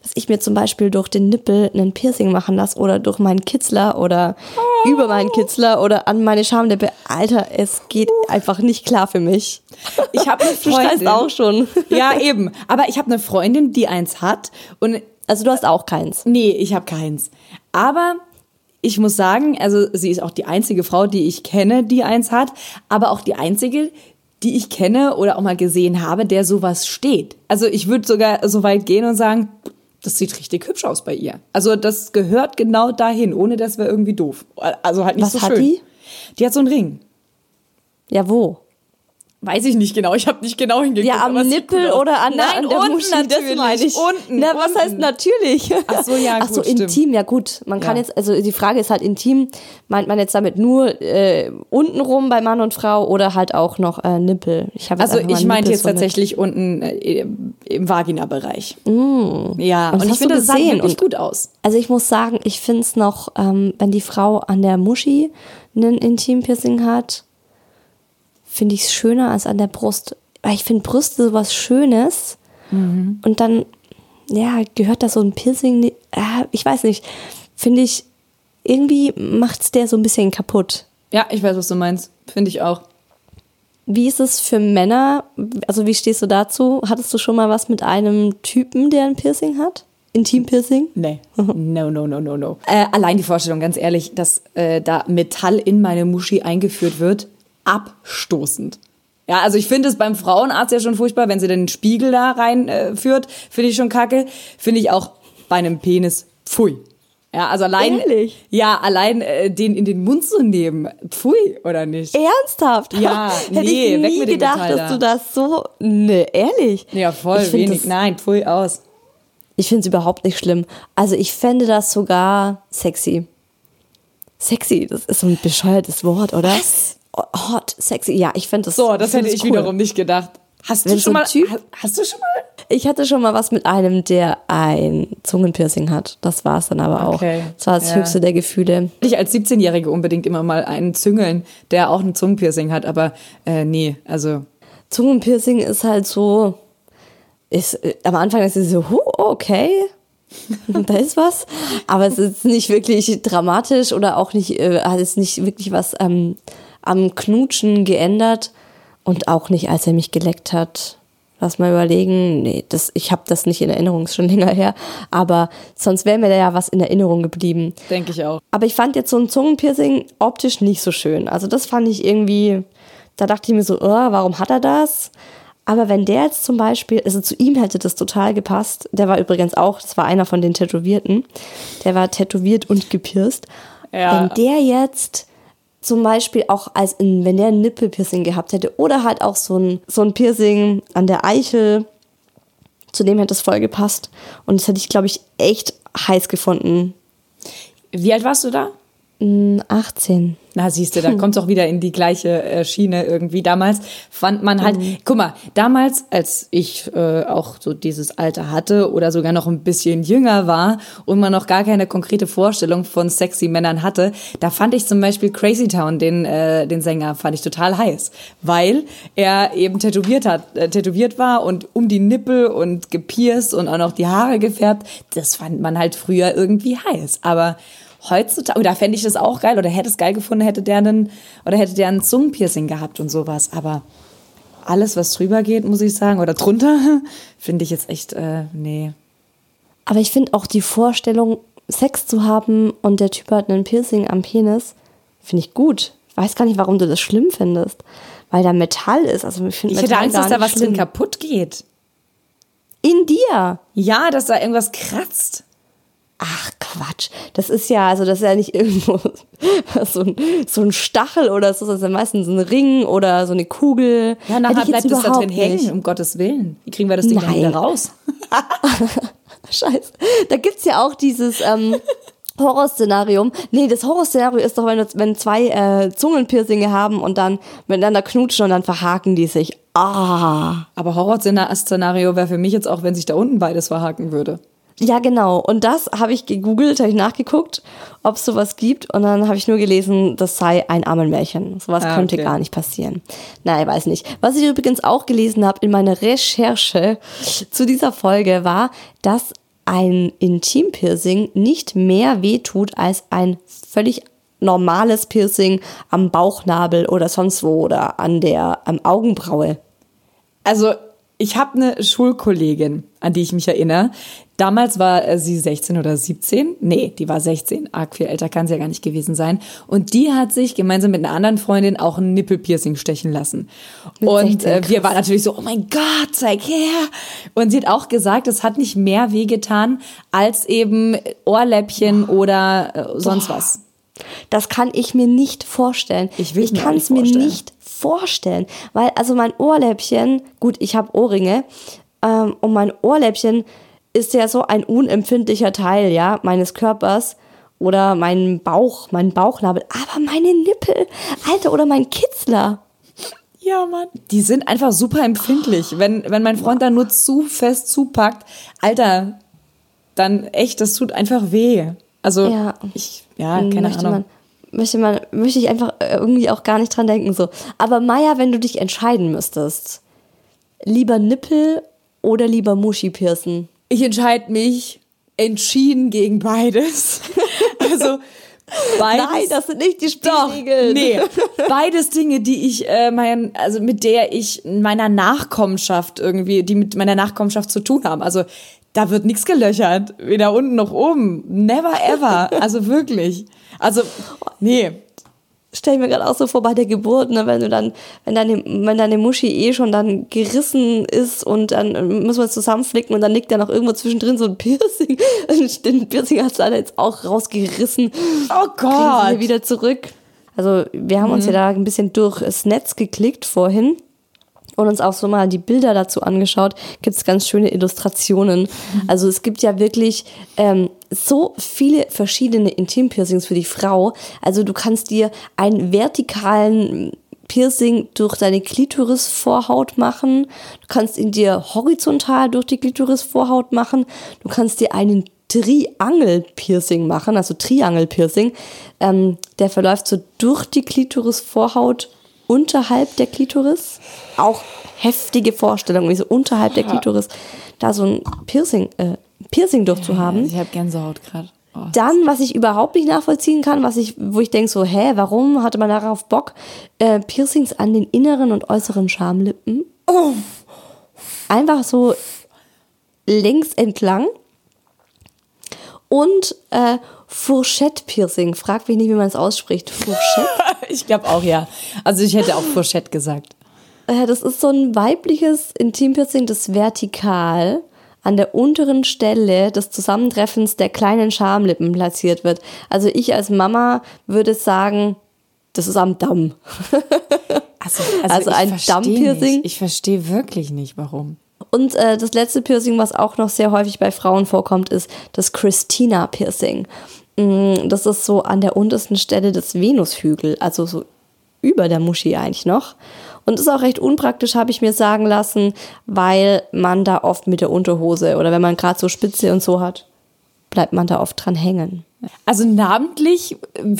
dass ich mir zum Beispiel durch den Nippel einen Piercing machen lasse oder durch meinen Kitzler oder über meinen Kitzler oder an meine Schamlippe. Alter, es geht einfach nicht klar für mich. Ich habe eine Freundin. Du schreist auch schon. Ja, eben. Aber ich habe eine Freundin, die eins hat. Und also du hast auch keins? Nee, ich habe keins. Aber ich muss sagen, also sie ist auch die einzige Frau, die ich kenne, die eins hat, aber auch die einzige, die ich kenne oder auch mal gesehen habe, der sowas steht. Also ich würde sogar so weit gehen und sagen, das sieht richtig hübsch aus bei ihr. Also das gehört genau dahin, ohne das wäre irgendwie doof. Also halt nicht was so schön. Was hat die? Die hat so einen Ring. Ja, wo? Weiß ich nicht genau, ich habe nicht genau hingeguckt. Ja, am Nippel oder an der unten Muschi, natürlich. Das meine ich. Unten, na, was heißt natürlich? Ach so, ja, gut, ach so, intim, stimmt. Ja gut. Man kann jetzt, also die Frage ist halt intim, meint man jetzt damit nur untenrum bei Mann und Frau oder halt auch noch Nippel? Ich meinte jetzt tatsächlich unten im Vagina-Bereich. Mm. Ja, und ich finde, das sah wirklich gut aus. Also ich muss sagen, ich finde es noch, wenn die Frau an der Muschi einen Intim-Piercing hat, finde ich es schöner als an der Brust. Weil ich finde Brüste sowas Schönes. Mhm. Und dann, ja, gehört da so ein Piercing, ich weiß nicht, finde ich, irgendwie macht's der so ein bisschen kaputt. Ja, ich weiß, was du meinst. Finde ich auch. Wie ist es für Männer? Also wie stehst du dazu? Hattest du schon mal was mit einem Typen, der ein Piercing hat? Intim-Piercing? Nee. No. Allein die Vorstellung, ganz ehrlich, dass da Metall in meine Muschi eingeführt wird, abstoßend. Ja, also ich finde es beim Frauenarzt ja schon furchtbar, wenn sie den Spiegel da reinführt, finde ich schon kacke. Finde ich auch bei einem Penis, pfui. Ja, also allein, ehrlich? Ja, allein den in den Mund zu nehmen, pfui, oder nicht? Ernsthaft? Ja, nee, hätte ich nie gedacht, dass du das so, ne, ehrlich? Ja, voll wenig, nein, pfui, aus. Ich finde es überhaupt nicht schlimm. Also ich fände das sogar sexy. Sexy, das ist so ein bescheuertes Wort, oder? Was? Hot, sexy, ja, ich fände das so. So, das hätte ich cool. Wiederum nicht gedacht. Hast du schon mal? Ich hatte schon mal was mit einem, der ein Zungenpiercing hat. Das war es dann aber okay. Auch. Das war das höchste der Gefühle. Ich als 17-Jährige unbedingt immer mal einen züngeln, der auch ein Zungenpiercing hat, aber nee, also. Zungenpiercing ist halt so, am Anfang ist es so, okay, da ist was. Aber es ist nicht wirklich dramatisch oder auch nicht, hat es nicht wirklich was am Knutschen geändert. Und auch nicht, als er mich geleckt hat. Lass mal überlegen. Nee, ich habe das nicht in Erinnerung, ist schon länger her. Aber sonst wäre mir da ja was in Erinnerung geblieben. Denke ich auch. Aber ich fand jetzt so ein Zungenpiercing optisch nicht so schön. Also das fand ich irgendwie, da dachte ich mir so, warum hat er das? Aber wenn der jetzt zum Beispiel, also zu ihm hätte das total gepasst. Der war übrigens auch, das war einer von den Tätowierten. Der war tätowiert und gepierst. Ja. Wenn der jetzt zum Beispiel auch wenn der ein Nippelpiercing gehabt hätte oder halt auch so ein Piercing an der Eichel, zu dem hätte es voll gepasst. Und das hätte ich, glaube ich, echt heiß gefunden. Wie alt warst du da? 18. Na, siehst du, da kommt's auch wieder in die gleiche Schiene irgendwie. Damals fand man halt, guck mal, damals, als ich auch so dieses Alter hatte oder sogar noch ein bisschen jünger war und man noch gar keine konkrete Vorstellung von sexy Männern hatte, da fand ich zum Beispiel Crazy Town, den Sänger, fand ich total heiß, weil er eben tätowiert war und um die Nippel und gepierst und auch noch die Haare gefärbt. Das fand man halt früher irgendwie heiß, aber heutzutage, oder fände ich das auch geil oder hätte es geil gefunden, hätte der ein Zungenpiercing gehabt und sowas. Aber alles, was drüber geht, muss ich sagen, oder drunter, finde ich jetzt echt, nee. Aber ich finde auch die Vorstellung, Sex zu haben und der Typ hat einen Piercing am Penis, finde ich gut. Weiß gar nicht, warum du das schlimm findest. Weil da Metall ist. Also ich hätte Angst, dass da was drin kaputt geht. In dir? Ja, dass da irgendwas kratzt. Ach Quatsch, das ist ja nicht irgendwo so ein Stachel oder so, das ist ja meistens ein Ring oder so eine Kugel. Ja, nachher bleibt das da drin hängen, um Gottes Willen. Wie kriegen wir das Ding dann wieder raus? Scheiße, da gibt's ja auch dieses Horrorszenario. Nee, das Horrorszenario ist doch, wenn zwei Zungenpiercinge haben und dann miteinander knutschen und dann verhaken die sich. Ah. Aber Horrorszenario wäre für mich jetzt auch, wenn sich da unten beides verhaken würde. Ja, genau. Und das habe ich gegoogelt, habe ich nachgeguckt, ob es sowas gibt. Und dann habe ich nur gelesen, das sei ein Ammenmärchen. Sowas könnte gar nicht passieren. Na, ich weiß nicht. Was ich übrigens auch gelesen habe in meiner Recherche zu dieser Folge war, dass ein Intimpiercing nicht mehr wehtut als ein völlig normales Piercing am Bauchnabel oder sonst wo oder am Augenbraue. Also ich habe eine Schulkollegin, an die ich mich erinnere. Damals war sie 16 oder 17. Nee, die war 16. Arg viel älter kann sie ja gar nicht gewesen sein. Und die hat sich gemeinsam mit einer anderen Freundin auch ein Nippelpiercing stechen lassen. Und wir waren natürlich so, oh mein Gott, zeig her. Und sie hat auch gesagt, es hat nicht mehr wehgetan als eben Ohrläppchen oder sonst was. Das kann ich mir nicht vorstellen. Ich kann es mir nicht vorstellen. Weil also mein Ohrläppchen, gut, ich habe Ohrringe, und mein Ohrläppchen ist ja so ein unempfindlicher Teil, ja, meines Körpers oder mein Bauchnabel, aber meine Nippel, Alter, oder mein Kitzler. Ja, Mann. Die sind einfach super empfindlich. Wenn mein Freund da nur zu fest zupackt, Alter, dann echt, das tut einfach weh. Also, ja. Keine Ahnung. Möchte ich einfach irgendwie auch gar nicht dran denken, so. Aber Maya, wenn du dich entscheiden müsstest, lieber Nippel oder lieber Muschi piercen? Ich entscheide mich entschieden gegen beides. Also beides. Nein, das sind nicht die Spielregeln. Nee, beides Dinge, die ich die mit meiner Nachkommenschaft zu tun haben. Also da wird nichts gelöchert, weder unten noch oben. Never ever. Also wirklich. Also nee. stelle ich mir gerade auch so vor bei der Geburt, ne, wenn deine Muschi schon dann gerissen ist und dann müssen wir es zusammenflicken und dann liegt da noch irgendwo zwischendrin so ein Piercing. Den Piercing hat es leider jetzt auch rausgerissen. Oh Gott! Kriegen wir wieder zurück. Also wir haben uns ja da ein bisschen durchs Netz geklickt vorhin und uns auch so mal die Bilder dazu angeschaut. Gibt es ganz schöne Illustrationen. Also es gibt ja wirklich so viele verschiedene Intimpiercings für die Frau. Also du kannst dir einen vertikalen Piercing durch deine Klitorisvorhaut machen. Du kannst ihn dir horizontal durch die Klitorisvorhaut machen. Du kannst dir einen Triangel-Piercing machen, also Triangel-Piercing. Der verläuft so durch die Klitorisvorhaut unterhalb der Klitoris, auch heftige Vorstellung, wie so unterhalb der Klitoris, da so ein Piercing durchzuhaben. Ja, ich habe Gänsehaut gerade. Oh. Dann, was ich überhaupt nicht nachvollziehen kann, wo ich denke so, warum hatte man darauf Bock? Piercings an den inneren und äußeren Schamlippen. Oh. Einfach so längs entlang. Und Fourchette-Piercing. Frag mich nicht, wie man es ausspricht. Fourchette? Ich glaube auch, ja. Also ich hätte auch Fourchette gesagt. Das ist so ein weibliches Intimpiercing, das vertikal an der unteren Stelle des Zusammentreffens der kleinen Schamlippen platziert wird. Also ich als Mama würde sagen, das ist am Damm. Also ein Damm-Piercing. Ich verstehe wirklich nicht, warum. Und das letzte Piercing, was auch noch sehr häufig bei Frauen vorkommt, ist das Christina-Piercing. Das ist so an der untersten Stelle des Venushügels, also so über der Muschi eigentlich noch. Und ist auch recht unpraktisch, habe ich mir sagen lassen, weil man da oft mit der Unterhose oder wenn man gerade so Spitze und so hat, bleibt man da oft dran hängen. Also namentlich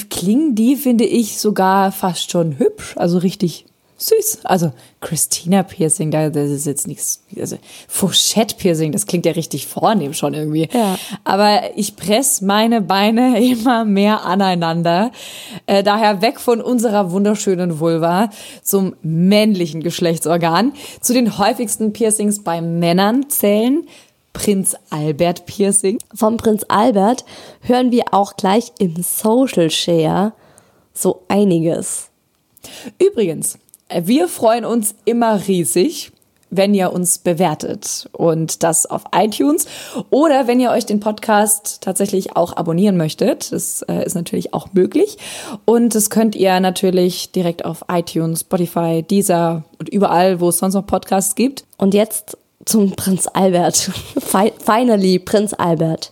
klingen die, finde ich, sogar fast schon hübsch, also richtig süß. Also Christina-Piercing, das ist jetzt nichts. Also Fourchette-Piercing, das klingt ja richtig vornehm schon irgendwie. Ja. Aber ich presse meine Beine immer mehr aneinander. Daher weg von unserer wunderschönen Vulva zum männlichen Geschlechtsorgan. Zu den häufigsten Piercings bei Männern zählen Prinz-Albert-Piercing. Vom Prinz Albert hören wir auch gleich im Social Share so einiges. Übrigens, wir freuen uns immer riesig, wenn ihr uns bewertet und das auf iTunes oder wenn ihr euch den Podcast tatsächlich auch abonnieren möchtet. Das ist natürlich auch möglich und das könnt ihr natürlich direkt auf iTunes, Spotify, Deezer und überall, wo es sonst noch Podcasts gibt. Und jetzt zum Prinz Albert. Finally, Prinz Albert.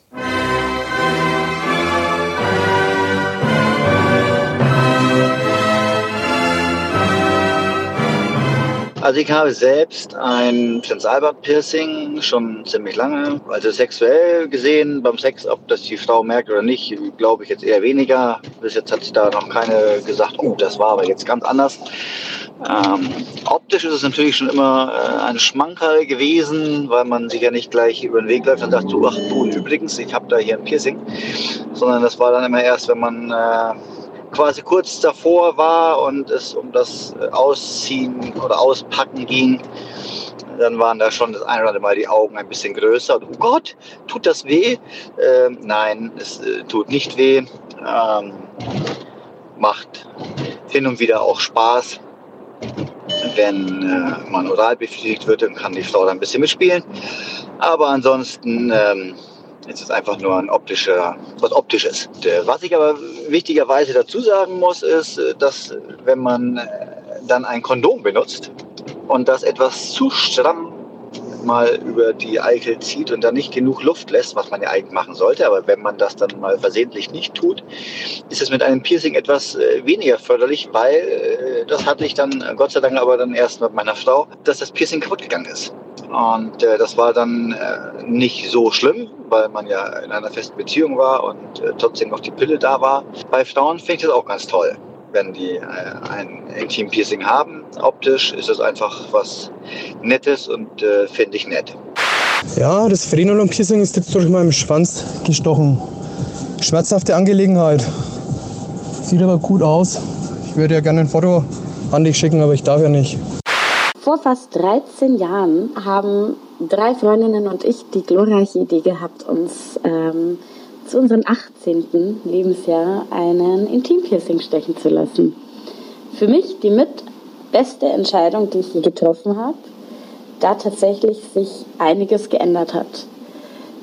Also ich habe selbst ein Prinz-Albert-Piercing schon ziemlich lange. Also sexuell gesehen, beim Sex, ob das die Frau merkt oder nicht, glaube ich jetzt eher weniger. Bis jetzt hat sich da noch keine gesagt, oh, das war aber jetzt ganz anders. Optisch ist es natürlich schon immer ein Schmankerl gewesen, weil man sich ja nicht gleich über den Weg läuft und sagt, so, ach du, übrigens, ich habe da hier ein Piercing. Sondern das war dann immer erst, wenn man quasi kurz davor war und es um das Ausziehen oder Auspacken ging, dann waren da schon das ein oder andere Mal die Augen ein bisschen größer. Und, oh Gott, tut das weh? Nein, es tut nicht weh. Macht hin und wieder auch Spaß. Wenn man oral befriedigt wird, dann kann die Frau da ein bisschen mitspielen. Aber ansonsten es ist einfach nur ein was Optisches. Was ich aber wichtigerweise dazu sagen muss, ist, dass wenn man dann ein Kondom benutzt und das etwas zu stramm mal über die Eichel zieht und dann nicht genug Luft lässt, was man ja eigentlich machen sollte, aber wenn man das dann mal versehentlich nicht tut, ist es mit einem Piercing etwas weniger förderlich, weil das hatte ich dann Gott sei Dank aber dann erst mit meiner Frau, dass das Piercing kaputt gegangen ist. Und das war dann nicht so schlimm, weil man ja in einer festen Beziehung war und trotzdem noch die Pille da war. Bei Frauen finde ich das auch ganz toll, wenn die ein Intim-Piercing haben. Optisch ist das einfach was Nettes und finde ich nett. Ja, das Frenulum-Piercing ist jetzt durch meinen Schwanz gestochen. Schmerzhafte Angelegenheit. Sieht aber gut aus. Ich würde ja gerne ein Foto an dich schicken, aber ich darf ja nicht. Vor fast 13 Jahren haben 3 Freundinnen und ich die glorreiche Idee gehabt, uns zu unserem 18. Lebensjahr einen Intimpiercing stechen zu lassen. für mich die beste Entscheidung, die ich je getroffen habe, da tatsächlich sich einiges geändert hat.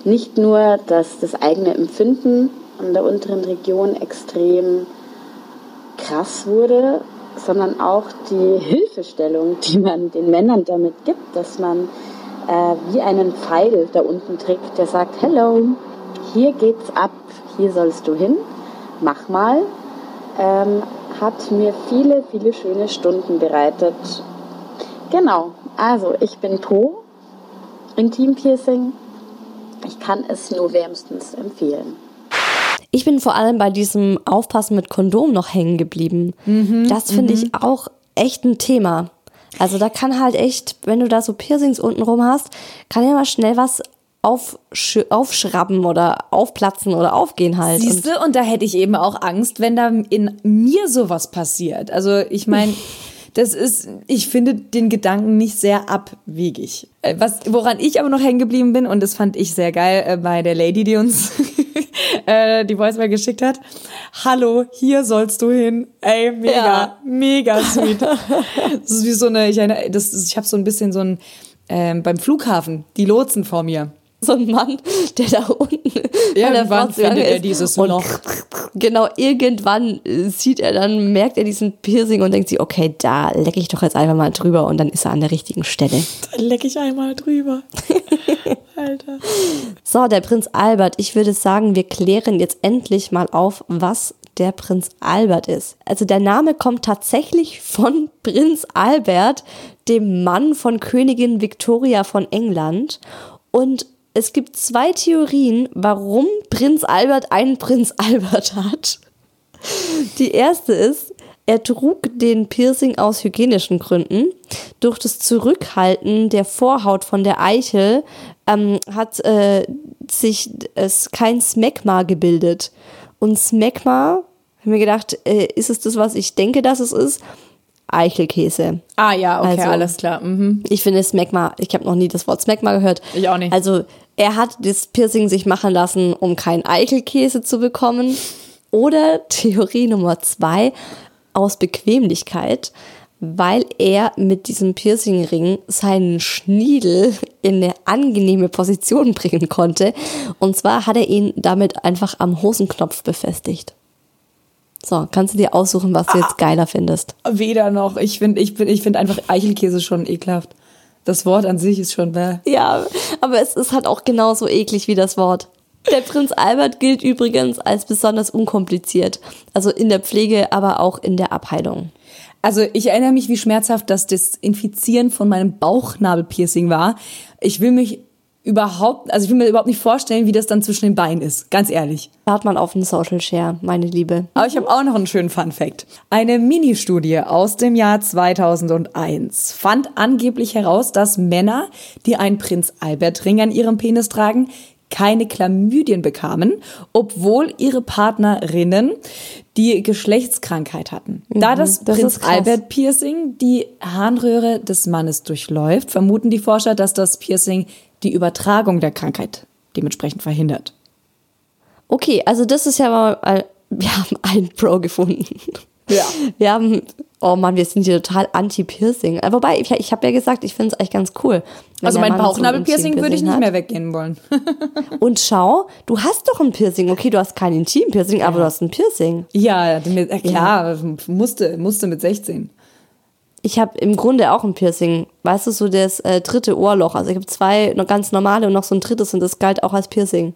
Nicht nur, dass das eigene Empfinden in der unteren Region extrem krass wurde, sondern auch die Hilfestellung, die man den Männern damit gibt, dass man wie einen Pfeil da unten trägt, der sagt, hello, hier geht's ab, hier sollst du hin, mach mal, hat mir viele, viele schöne Stunden bereitet. Genau, also ich bin pro Intimpiercing. Ich kann es nur wärmstens empfehlen. Ich bin vor allem bei diesem Aufpassen mit Kondom noch hängen geblieben. Das finde ich auch echt ein Thema. Also da kann halt echt, wenn du da so Piercings untenrum hast, kann ja mal schnell was aufschrabben oder aufplatzen oder aufgehen halt. Siehste, und da hätte ich eben auch Angst, wenn da in mir sowas passiert. Also ich meine, ich finde den Gedanken nicht sehr abwegig. Woran ich aber noch hängen geblieben bin, und das fand ich sehr geil bei der Lady, die uns die Voicemail geschickt hat. Hallo, hier sollst du hin. Ey, mega, mega sweet. Das ist wie so eine, ich habe so ein bisschen so ein, beim Flughafen, die Lotsen vor mir. So ein Mann, der da unten irgendwann findet er dieses Loch. Genau, irgendwann sieht er dann, merkt er diesen Piercing und denkt sich, okay, da lecke ich doch jetzt einfach mal drüber und dann ist er an der richtigen Stelle. Da lecke ich einmal drüber. Alter. So, der Prinz Albert, ich würde sagen, wir klären jetzt endlich mal auf, was der Prinz Albert ist. Also der Name kommt tatsächlich von Prinz Albert, dem Mann von Königin Victoria von England. Und es gibt 2 Theorien, warum Prinz Albert einen Prinz Albert hat. Die erste ist, er trug den Piercing aus hygienischen Gründen. Durch das Zurückhalten der Vorhaut von der Eichel hat sich kein Smegma gebildet. Und Smegma, habe mir gedacht, ist es das, was ich denke, dass es ist? Eichelkäse. Ah ja, okay, also, alles klar. Mhm. Ich finde Smegma, ich habe noch nie das Wort Smegma gehört. Ich auch nicht. Also er hat das Piercing sich machen lassen, um keinen Eichelkäse zu bekommen. Oder Theorie Nummer 2, aus Bequemlichkeit, weil er mit diesem Piercingring seinen Schniedel in eine angenehme Position bringen konnte. Und zwar hat er ihn damit einfach am Hosenknopf befestigt. So, kannst du dir aussuchen, was du jetzt geiler findest? Weder noch. Ich finde einfach Eichelkäse schon ekelhaft. Das Wort an sich ist schon bäh. Ja, aber es ist halt auch genauso eklig wie das Wort. Der Prinz Albert gilt übrigens als besonders unkompliziert. Also in der Pflege, aber auch in der Abheilung. Also ich erinnere mich, wie schmerzhaft das Desinfizieren von meinem Bauchnabelpiercing war. Ich will mir überhaupt nicht vorstellen, wie das dann zwischen den Beinen ist, ganz ehrlich. Da hat man auf den Social Share, meine Liebe. Aber ich habe auch noch einen schönen Funfact. Eine Mini-Studie aus dem Jahr 2001 fand angeblich heraus, dass Männer, die einen Prinz-Albert-Ring an ihrem Penis tragen, keine Chlamydien bekamen, obwohl ihre Partnerinnen die Geschlechtskrankheit hatten. Da das Prinz-Albert-Piercing die Harnröhre des Mannes durchläuft, vermuten die Forscher, dass das Piercing die Übertragung der Krankheit dementsprechend verhindert. Okay, also das ist ja mal, wir haben einen Pro gefunden. Ja. Wir haben, oh Mann, wir sind hier total anti-Piercing. Wobei, ich habe ja gesagt, ich finde es eigentlich ganz cool. Also mein Bauchnabel-Piercing würde ich nicht mehr weggehen wollen. Und schau, du hast doch ein Piercing. Okay, du hast kein Intim-Piercing, aber du hast ein Piercing. Ja, klar, musste mit 16. Ich habe im Grunde auch ein Piercing, weißt du, so das dritte Ohrloch. Also ich habe 2 noch ganz normale und noch so ein drittes und das galt auch als Piercing.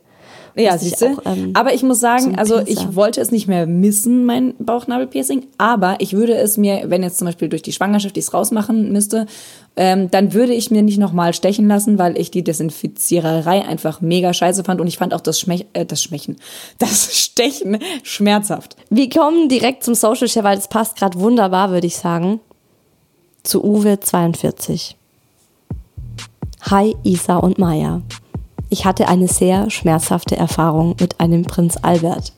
Ja, siehst du. Aber ich muss sagen, ich wollte es nicht mehr missen, mein Bauchnabelpiercing. Aber ich würde es mir, wenn jetzt zum Beispiel durch die Schwangerschaft ich es rausmachen müsste, dann würde ich mir nicht nochmal stechen lassen, weil ich die Desinfiziererei einfach mega scheiße fand. Und ich fand auch das Stechen schmerzhaft. Wir kommen direkt zum Social Share, weil das passt gerade wunderbar, würde ich sagen. Zu Uwe 42. Hi Isa und Maya. Ich hatte eine sehr schmerzhafte Erfahrung mit einem Prinz Albert.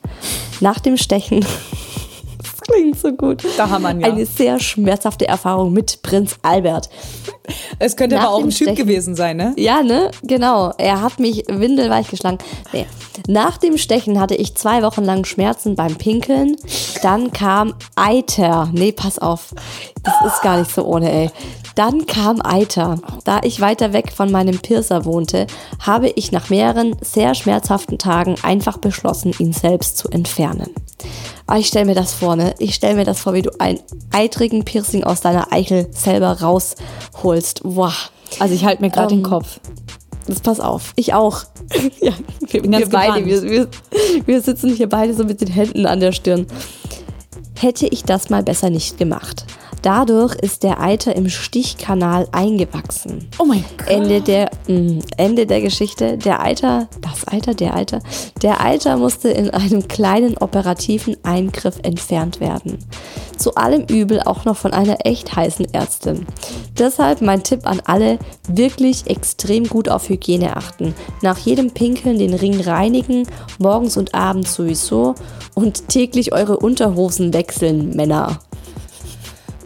Nach dem Stechen, das klingt so gut, da haben wir eine sehr schmerzhafte Erfahrung mit Prinz Albert. Es könnte nach aber auch ein Typ gewesen sein, ne? Ja, ne? Genau. Er hat mich windelweich geschlagen. Nee. Nach dem Stechen hatte ich 2 Wochen lang Schmerzen beim Pinkeln. Dann kam Eiter. Nee, pass auf. Das ist gar nicht so ohne, ey. Dann kam Eiter. Da ich weiter weg von meinem Piercer wohnte, habe ich nach mehreren sehr schmerzhaften Tagen einfach beschlossen, ihn selbst zu entfernen. Aber ich stelle mir das vor, ne? Ich stelle mir das vor, wie du einen eitrigen Piercing aus deiner Eichel selber rausholst. Boah. Also ich halte mir gerade den Kopf. Das pass auf. Ich auch. Ja, wir beide. Wir sitzen hier beide so mit den Händen an der Stirn. Hätte ich das mal besser nicht gemacht. Dadurch ist der Eiter im Stichkanal eingewachsen. Oh mein Gott. Ende der Geschichte. Der Eiter musste in einem kleinen operativen Eingriff entfernt werden. Zu allem Übel auch noch von einer echt heißen Ärztin. Deshalb mein Tipp an alle, wirklich extrem gut auf Hygiene achten. Nach jedem Pinkeln den Ring reinigen, morgens und abends sowieso und täglich eure Unterhosen wechseln, Männer.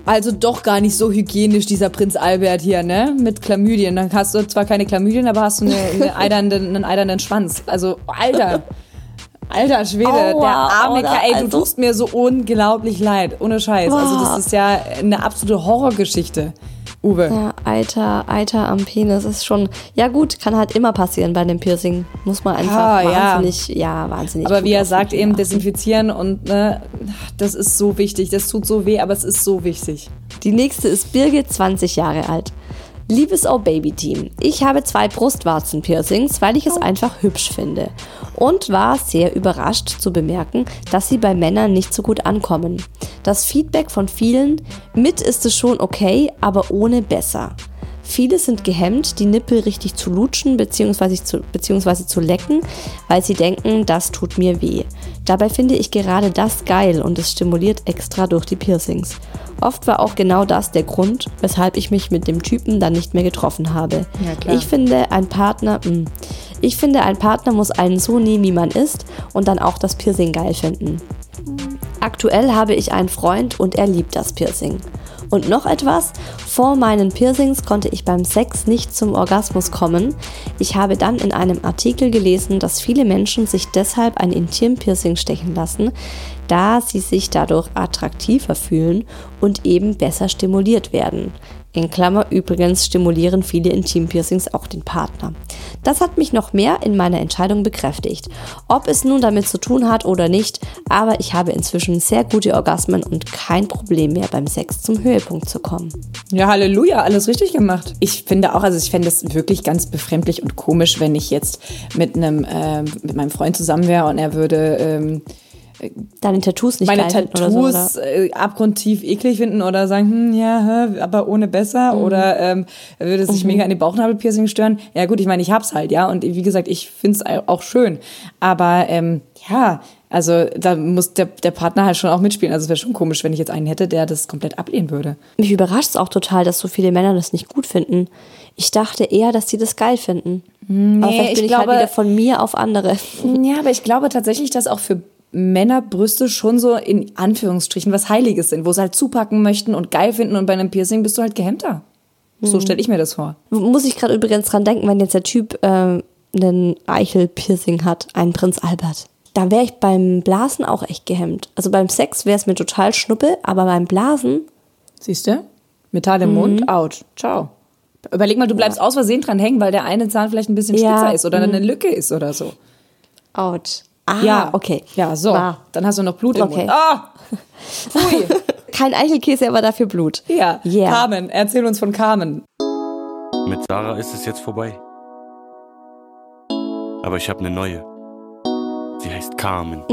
Also doch gar nicht so hygienisch, dieser Prinz Albert hier, ne? Mit Chlamydien. Dann hast du zwar keine Chlamydien, aber hast du einen eiternden Schwanz. Also, alter Schwede, aua, der arme Kerl. Ey, du tust mir so unglaublich leid. Ohne Scheiß. Wow. Also, das ist ja eine absolute Horrorgeschichte. Uwe. Ja, Eiter am Penis ist schon, ja gut, kann halt immer passieren bei einem Piercing. Muss man einfach wahnsinnig. Aber wie er sagt, eben desinfizieren und ne, das ist so wichtig. Das tut so weh, aber es ist so wichtig. Die nächste ist Birgit, 20 Jahre alt. Liebes Oh-Baby-Team, ich habe 2 Brustwarzen-Piercings, weil ich es einfach hübsch finde. Und war sehr überrascht zu bemerken, dass sie bei Männern nicht so gut ankommen. Das Feedback von vielen, mit ist es schon okay, aber ohne besser. Viele sind gehemmt, die Nippel richtig zu lutschen bzw. zu lecken, weil sie denken, das tut mir weh. Dabei finde ich gerade das geil und es stimuliert extra durch die Piercings. Oft war auch genau das der Grund, weshalb ich mich mit dem Typen dann nicht mehr getroffen habe. Ja, klar. Ich finde, ein Partner muss einen so nehmen, wie man ist und dann auch das Piercing geil finden. Aktuell habe ich einen Freund und er liebt das Piercing. Und noch etwas, vor meinen Piercings konnte ich beim Sex nicht zum Orgasmus kommen. Ich habe dann in einem Artikel gelesen, dass viele Menschen sich deshalb ein Intim-Piercing stechen lassen, da sie sich dadurch attraktiver fühlen und eben besser stimuliert werden. In Klammer übrigens stimulieren viele Intim-Piercings auch den Partner. Das hat mich noch mehr in meiner Entscheidung bekräftigt. Ob es nun damit zu tun hat oder nicht, aber ich habe inzwischen sehr gute Orgasmen und kein Problem mehr beim Sex zum Höhepunkt zu kommen. Ja, Halleluja, alles richtig gemacht. Ich finde auch, also ich fände es wirklich ganz befremdlich und komisch, wenn ich jetzt mit meinem Freund zusammen wäre und er würde... Deine Tattoos nicht meine geil Tattoos oder so, oder? Abgrundtief eklig finden oder sagen, aber ohne besser oder würde sich mega an den Bauchnabelpiercing stören. Ja gut, ich meine, ich hab's halt, ja, und wie gesagt, ich find's auch schön, aber also da muss der Partner halt schon auch mitspielen. Also es wäre schon komisch, wenn ich jetzt einen hätte, der das komplett ablehnen würde. Mich überrascht es auch total, dass so viele Männer das nicht gut finden. Ich dachte eher, dass sie das geil finden. Nee, aber vielleicht bin ich halt wieder von mir auf andere. Ja, aber ich glaube tatsächlich, dass auch für Männerbrüste schon so in Anführungsstrichen was Heiliges sind, wo sie halt zupacken möchten und geil finden, und bei einem Piercing bist du halt gehemmter. So stelle ich mir das vor. Muss ich gerade übrigens dran denken, wenn jetzt der Typ einen Eichel-Piercing hat, einen Prinz Albert. Da wäre ich beim Blasen auch echt gehemmt. Also beim Sex wäre es mir total schnuppe, aber beim Blasen... Siehst du? Metall im Mund, out. Ciao. Überleg mal, du bleibst aus Versehen dran hängen, weil der eine Zahn vielleicht ein bisschen spitzer ist oder eine Lücke ist oder so. Out. Ah, ja, okay. Ja, so. War. Dann hast du noch Blut im Mund. Ah! Pfui. Kein Eichelkäse, aber dafür Blut. Ja. Yeah. Carmen, erzähl uns von Carmen. Mit Sarah ist es jetzt vorbei. Aber ich habe eine neue. Sie heißt Carmen.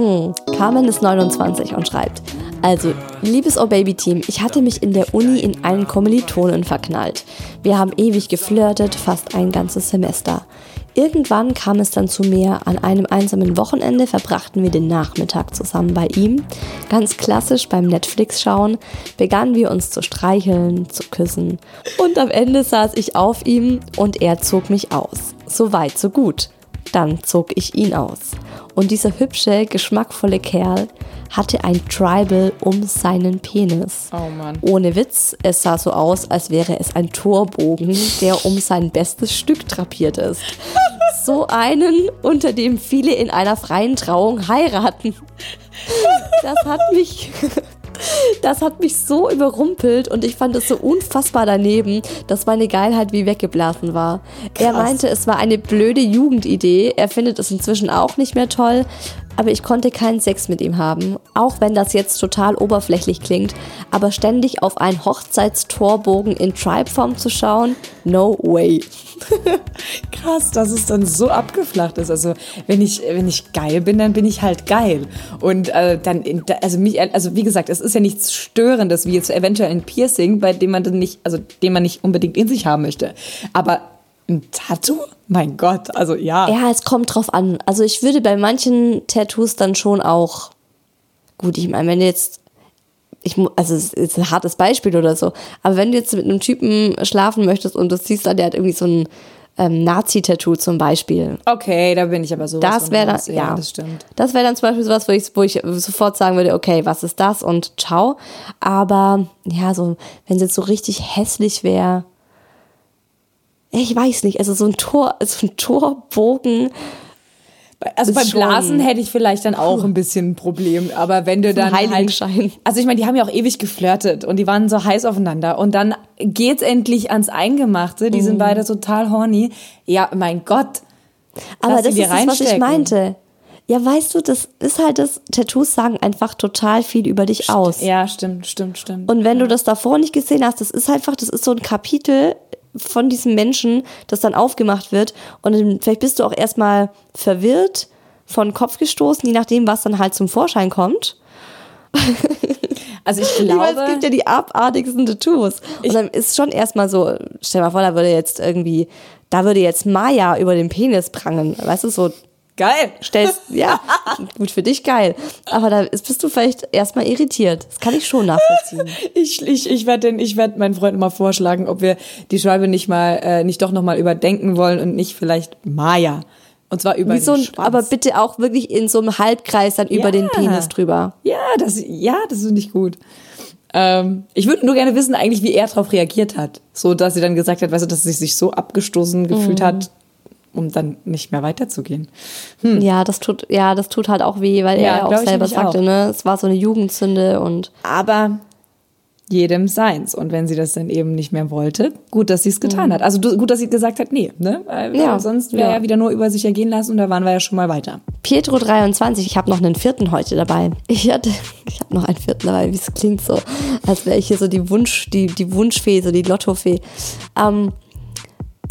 Carmen ist 29 und schreibt: Also, liebes Oh-Baby-Team, ich hatte mich in der Uni in einen Kommilitonen verknallt. Wir haben ewig geflirtet, fast ein ganzes Semester. Irgendwann kam es dann zu mehr. An einem einsamen Wochenende verbrachten wir den Nachmittag zusammen bei ihm. Ganz klassisch beim Netflix-Schauen begannen wir uns zu streicheln, zu küssen. Und am Ende saß ich auf ihm und er zog mich aus. So weit, so gut. Dann zog ich ihn aus. Und dieser hübsche, geschmackvolle Kerl hatte ein Tribal um seinen Penis. Oh Mann. Ohne Witz, es sah so aus, als wäre es ein Torbogen, der um sein bestes Stück drapiert ist. So einen, unter dem viele in einer freien Trauung heiraten. Das hat mich so überrumpelt und ich fand es so unfassbar daneben, dass meine Geilheit wie weggeblasen war. Krass. Er meinte, es war eine blöde Jugendidee. Er findet es inzwischen auch nicht mehr toll. Aber ich konnte keinen Sex mit ihm haben. Auch wenn das jetzt total oberflächlich klingt. Aber ständig auf einen Hochzeitstorbogen in Tribe-Form zu schauen, no way. Krass, dass es dann so abgeflacht ist. Also wenn ich geil bin, dann bin ich halt geil. Und wie gesagt, es ist ja nichts Störendes, wie jetzt eventuell ein Piercing, bei dem man dann nicht, also den man nicht unbedingt in sich haben möchte. Aber ein Tattoo? Mein Gott, also ja. Ja, es kommt drauf an. Also ich würde bei manchen Tattoos dann schon auch, gut, ich meine, wenn du jetzt, also es ist ein hartes Beispiel oder so, aber wenn du jetzt mit einem Typen schlafen möchtest und du siehst dann, der hat irgendwie so ein Nazi-Tattoo zum Beispiel. Okay, da bin ich aber sowas. Das wäre dann, ja, das stimmt. Das wäre dann zum Beispiel sowas, wo ich sofort sagen würde, okay, was ist das und ciao. Aber ja, so, wenn es jetzt so richtig hässlich wäre, ich weiß nicht, also so ein Torbogen. Also beim Blasen hätte ich vielleicht dann auch ein bisschen ein Problem, aber wenn du dann Heiligenschein. Also ich meine, die haben ja auch ewig geflirtet und die waren so heiß aufeinander und dann geht's endlich ans Eingemachte, die sind beide total horny. Ja, mein Gott. Aber das ist das, was ich meinte. Ja, weißt du, das ist halt das, Tattoos sagen einfach total viel über dich aus. Ja, stimmt. Und wenn du das davor nicht gesehen hast, das ist so ein Kapitel von diesem Menschen, das dann aufgemacht wird und vielleicht bist du auch erstmal verwirrt, von Kopf gestoßen, je nachdem, was dann halt zum Vorschein kommt. Also ich glaube... es gibt ja die abartigsten Tattoos. Und dann ist schon erstmal so, stell dir mal vor, da würde jetzt Maya über den Penis prangen, weißt du, so... Geil. Ja, gut für dich, geil. Aber da bist du vielleicht erstmal irritiert. Das kann ich schon nachvollziehen. Ich werde meinen Freunden mal vorschlagen, ob wir die Schwalbe nicht doch nochmal überdenken wollen und nicht vielleicht Maya. Und zwar über den Schwanz. Aber bitte auch wirklich in so einem Halbkreis dann über den Penis drüber. Ja, das ist nicht gut. Ich würde nur gerne wissen eigentlich, wie er darauf reagiert hat. So, dass sie dann gesagt hat, weißt du, dass sie sich so abgestoßen gefühlt hat, um dann nicht mehr weiterzugehen. Ja, das tut halt auch weh, weil er auch selber sagte, ne, es war so eine Jugendsünde und... Aber jedem seins. Und wenn sie das dann eben nicht mehr wollte, gut, dass sie es getan hat. Also gut, dass sie gesagt hat, nee, ne? Weil sonst wäre ja wieder nur über sich ergehen lassen und da waren wir ja schon mal weiter. Pietro 23, ich habe noch einen vierten heute dabei. Ich habe noch einen vierten dabei, wie es klingt so, als wäre ich hier so die Wunschfee, so die Lottofee.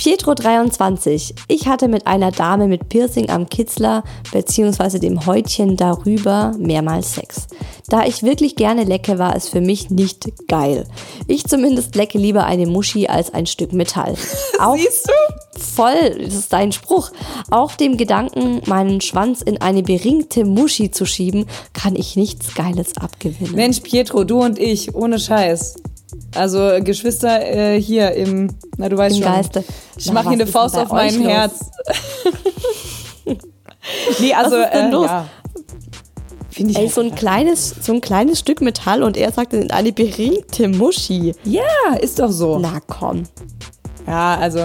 Pietro 23. Ich hatte mit einer Dame mit Piercing am Kitzler bzw. dem Häutchen darüber mehrmals Sex. Da ich wirklich gerne lecke, war es für mich nicht geil. Ich zumindest lecke lieber eine Muschi als ein Stück Metall. Auch siehst du? Voll, das ist dein Spruch. Auch dem Gedanken, meinen Schwanz in eine beringte Muschi zu schieben, kann ich nichts Geiles abgewinnen. Mensch Pietro, du und ich, ohne Scheiß. Also Geschwister hier im, na du weißt im schon, Geiste. Ich mache hier eine Faust auf mein Herz. Nee, also was ist denn los? Ja. Find ich ey, so ein kleines Stück Metall und er sagt eine beringte Muschi. Ja, ist doch so. Na komm. Ja, also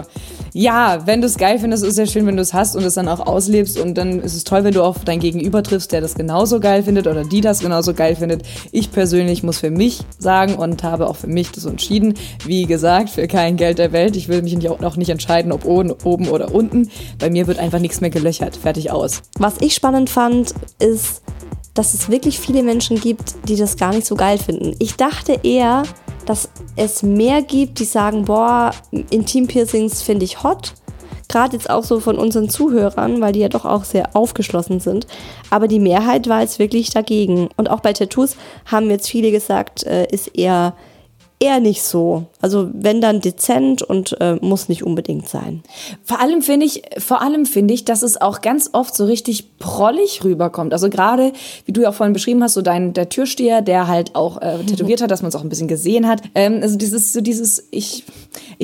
ja, wenn du es geil findest, ist es ja schön, wenn du es hast und es dann auch auslebst und dann ist es toll, wenn du auf dein Gegenüber triffst, der das genauso geil findet oder die das genauso geil findet. Ich persönlich muss für mich sagen und habe auch für mich das entschieden, wie gesagt, für kein Geld der Welt. Ich will mich auch nicht entscheiden, ob oben oder unten. Bei mir wird einfach nichts mehr gelöchert. Fertig, aus. Was ich spannend fand, ist, dass es wirklich viele Menschen gibt, die das gar nicht so geil finden. Ich dachte eher, dass es mehr gibt, die sagen, boah, Intim-Piercings finde ich hot. Gerade jetzt auch so von unseren Zuhörern, weil die ja doch auch sehr aufgeschlossen sind. Aber die Mehrheit war jetzt wirklich dagegen. Und auch bei Tattoos haben jetzt viele gesagt, ist eher eher nicht so. Also wenn, dann dezent und muss nicht unbedingt sein. Vor allem finde ich, dass es auch ganz oft so richtig prollig rüberkommt. Also gerade, wie du ja auch vorhin beschrieben hast, so der Türsteher, der halt auch tätowiert hat, dass man es auch ein bisschen gesehen hat. Also dieses, ich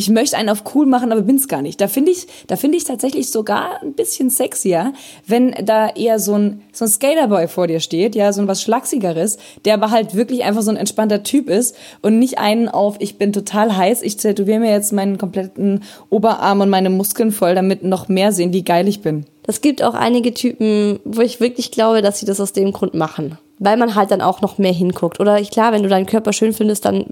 möchte einen auf cool machen, aber bin's gar nicht. Da finde ich tatsächlich sogar ein bisschen sexier, wenn da eher so ein Skaterboy vor dir steht, ja, so ein was Schlagsigeres, der aber halt wirklich einfach so ein entspannter Typ ist und nicht einen auf, ich bin total heiß, ich tätowiere mir jetzt meinen kompletten Oberarm und meine Muskeln voll, damit noch mehr sehen, wie geil ich bin. Es gibt auch einige Typen, wo ich wirklich glaube, dass sie das aus dem Grund machen, weil man halt dann auch noch mehr hinguckt. Oder klar, wenn du deinen Körper schön findest, dann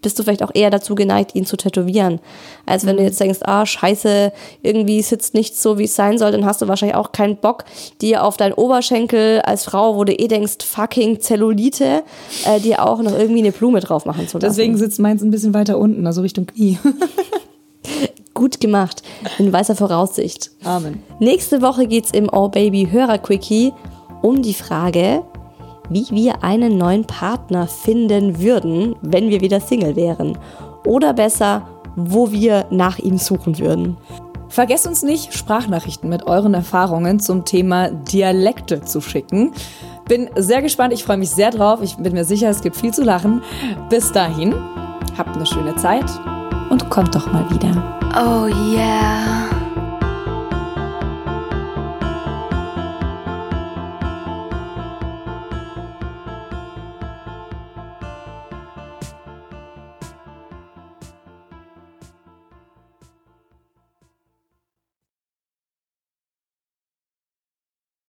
bist du vielleicht auch eher dazu geneigt, ihn zu tätowieren. Als wenn du jetzt denkst, scheiße, irgendwie sitzt nichts so, wie es sein soll, dann hast du wahrscheinlich auch keinen Bock, dir auf deinen Oberschenkel als Frau, wo du denkst, fucking Zellulite, dir auch noch irgendwie eine Blume drauf machen zu lassen. Deswegen sitzt meins ein bisschen weiter unten, also Richtung Knie. Gut gemacht, in weißer Voraussicht. Amen. Nächste Woche geht's im Oh Baby Hörer-Quickie um die Frage, wie wir einen neuen Partner finden würden, wenn wir wieder Single wären. Oder besser, wo wir nach ihm suchen würden. Vergesst uns nicht, Sprachnachrichten mit euren Erfahrungen zum Thema Dialekte zu schicken. Bin sehr gespannt, ich freue mich sehr drauf. Ich bin mir sicher, es gibt viel zu lachen. Bis dahin, habt eine schöne Zeit und kommt doch mal wieder. Oh yeah.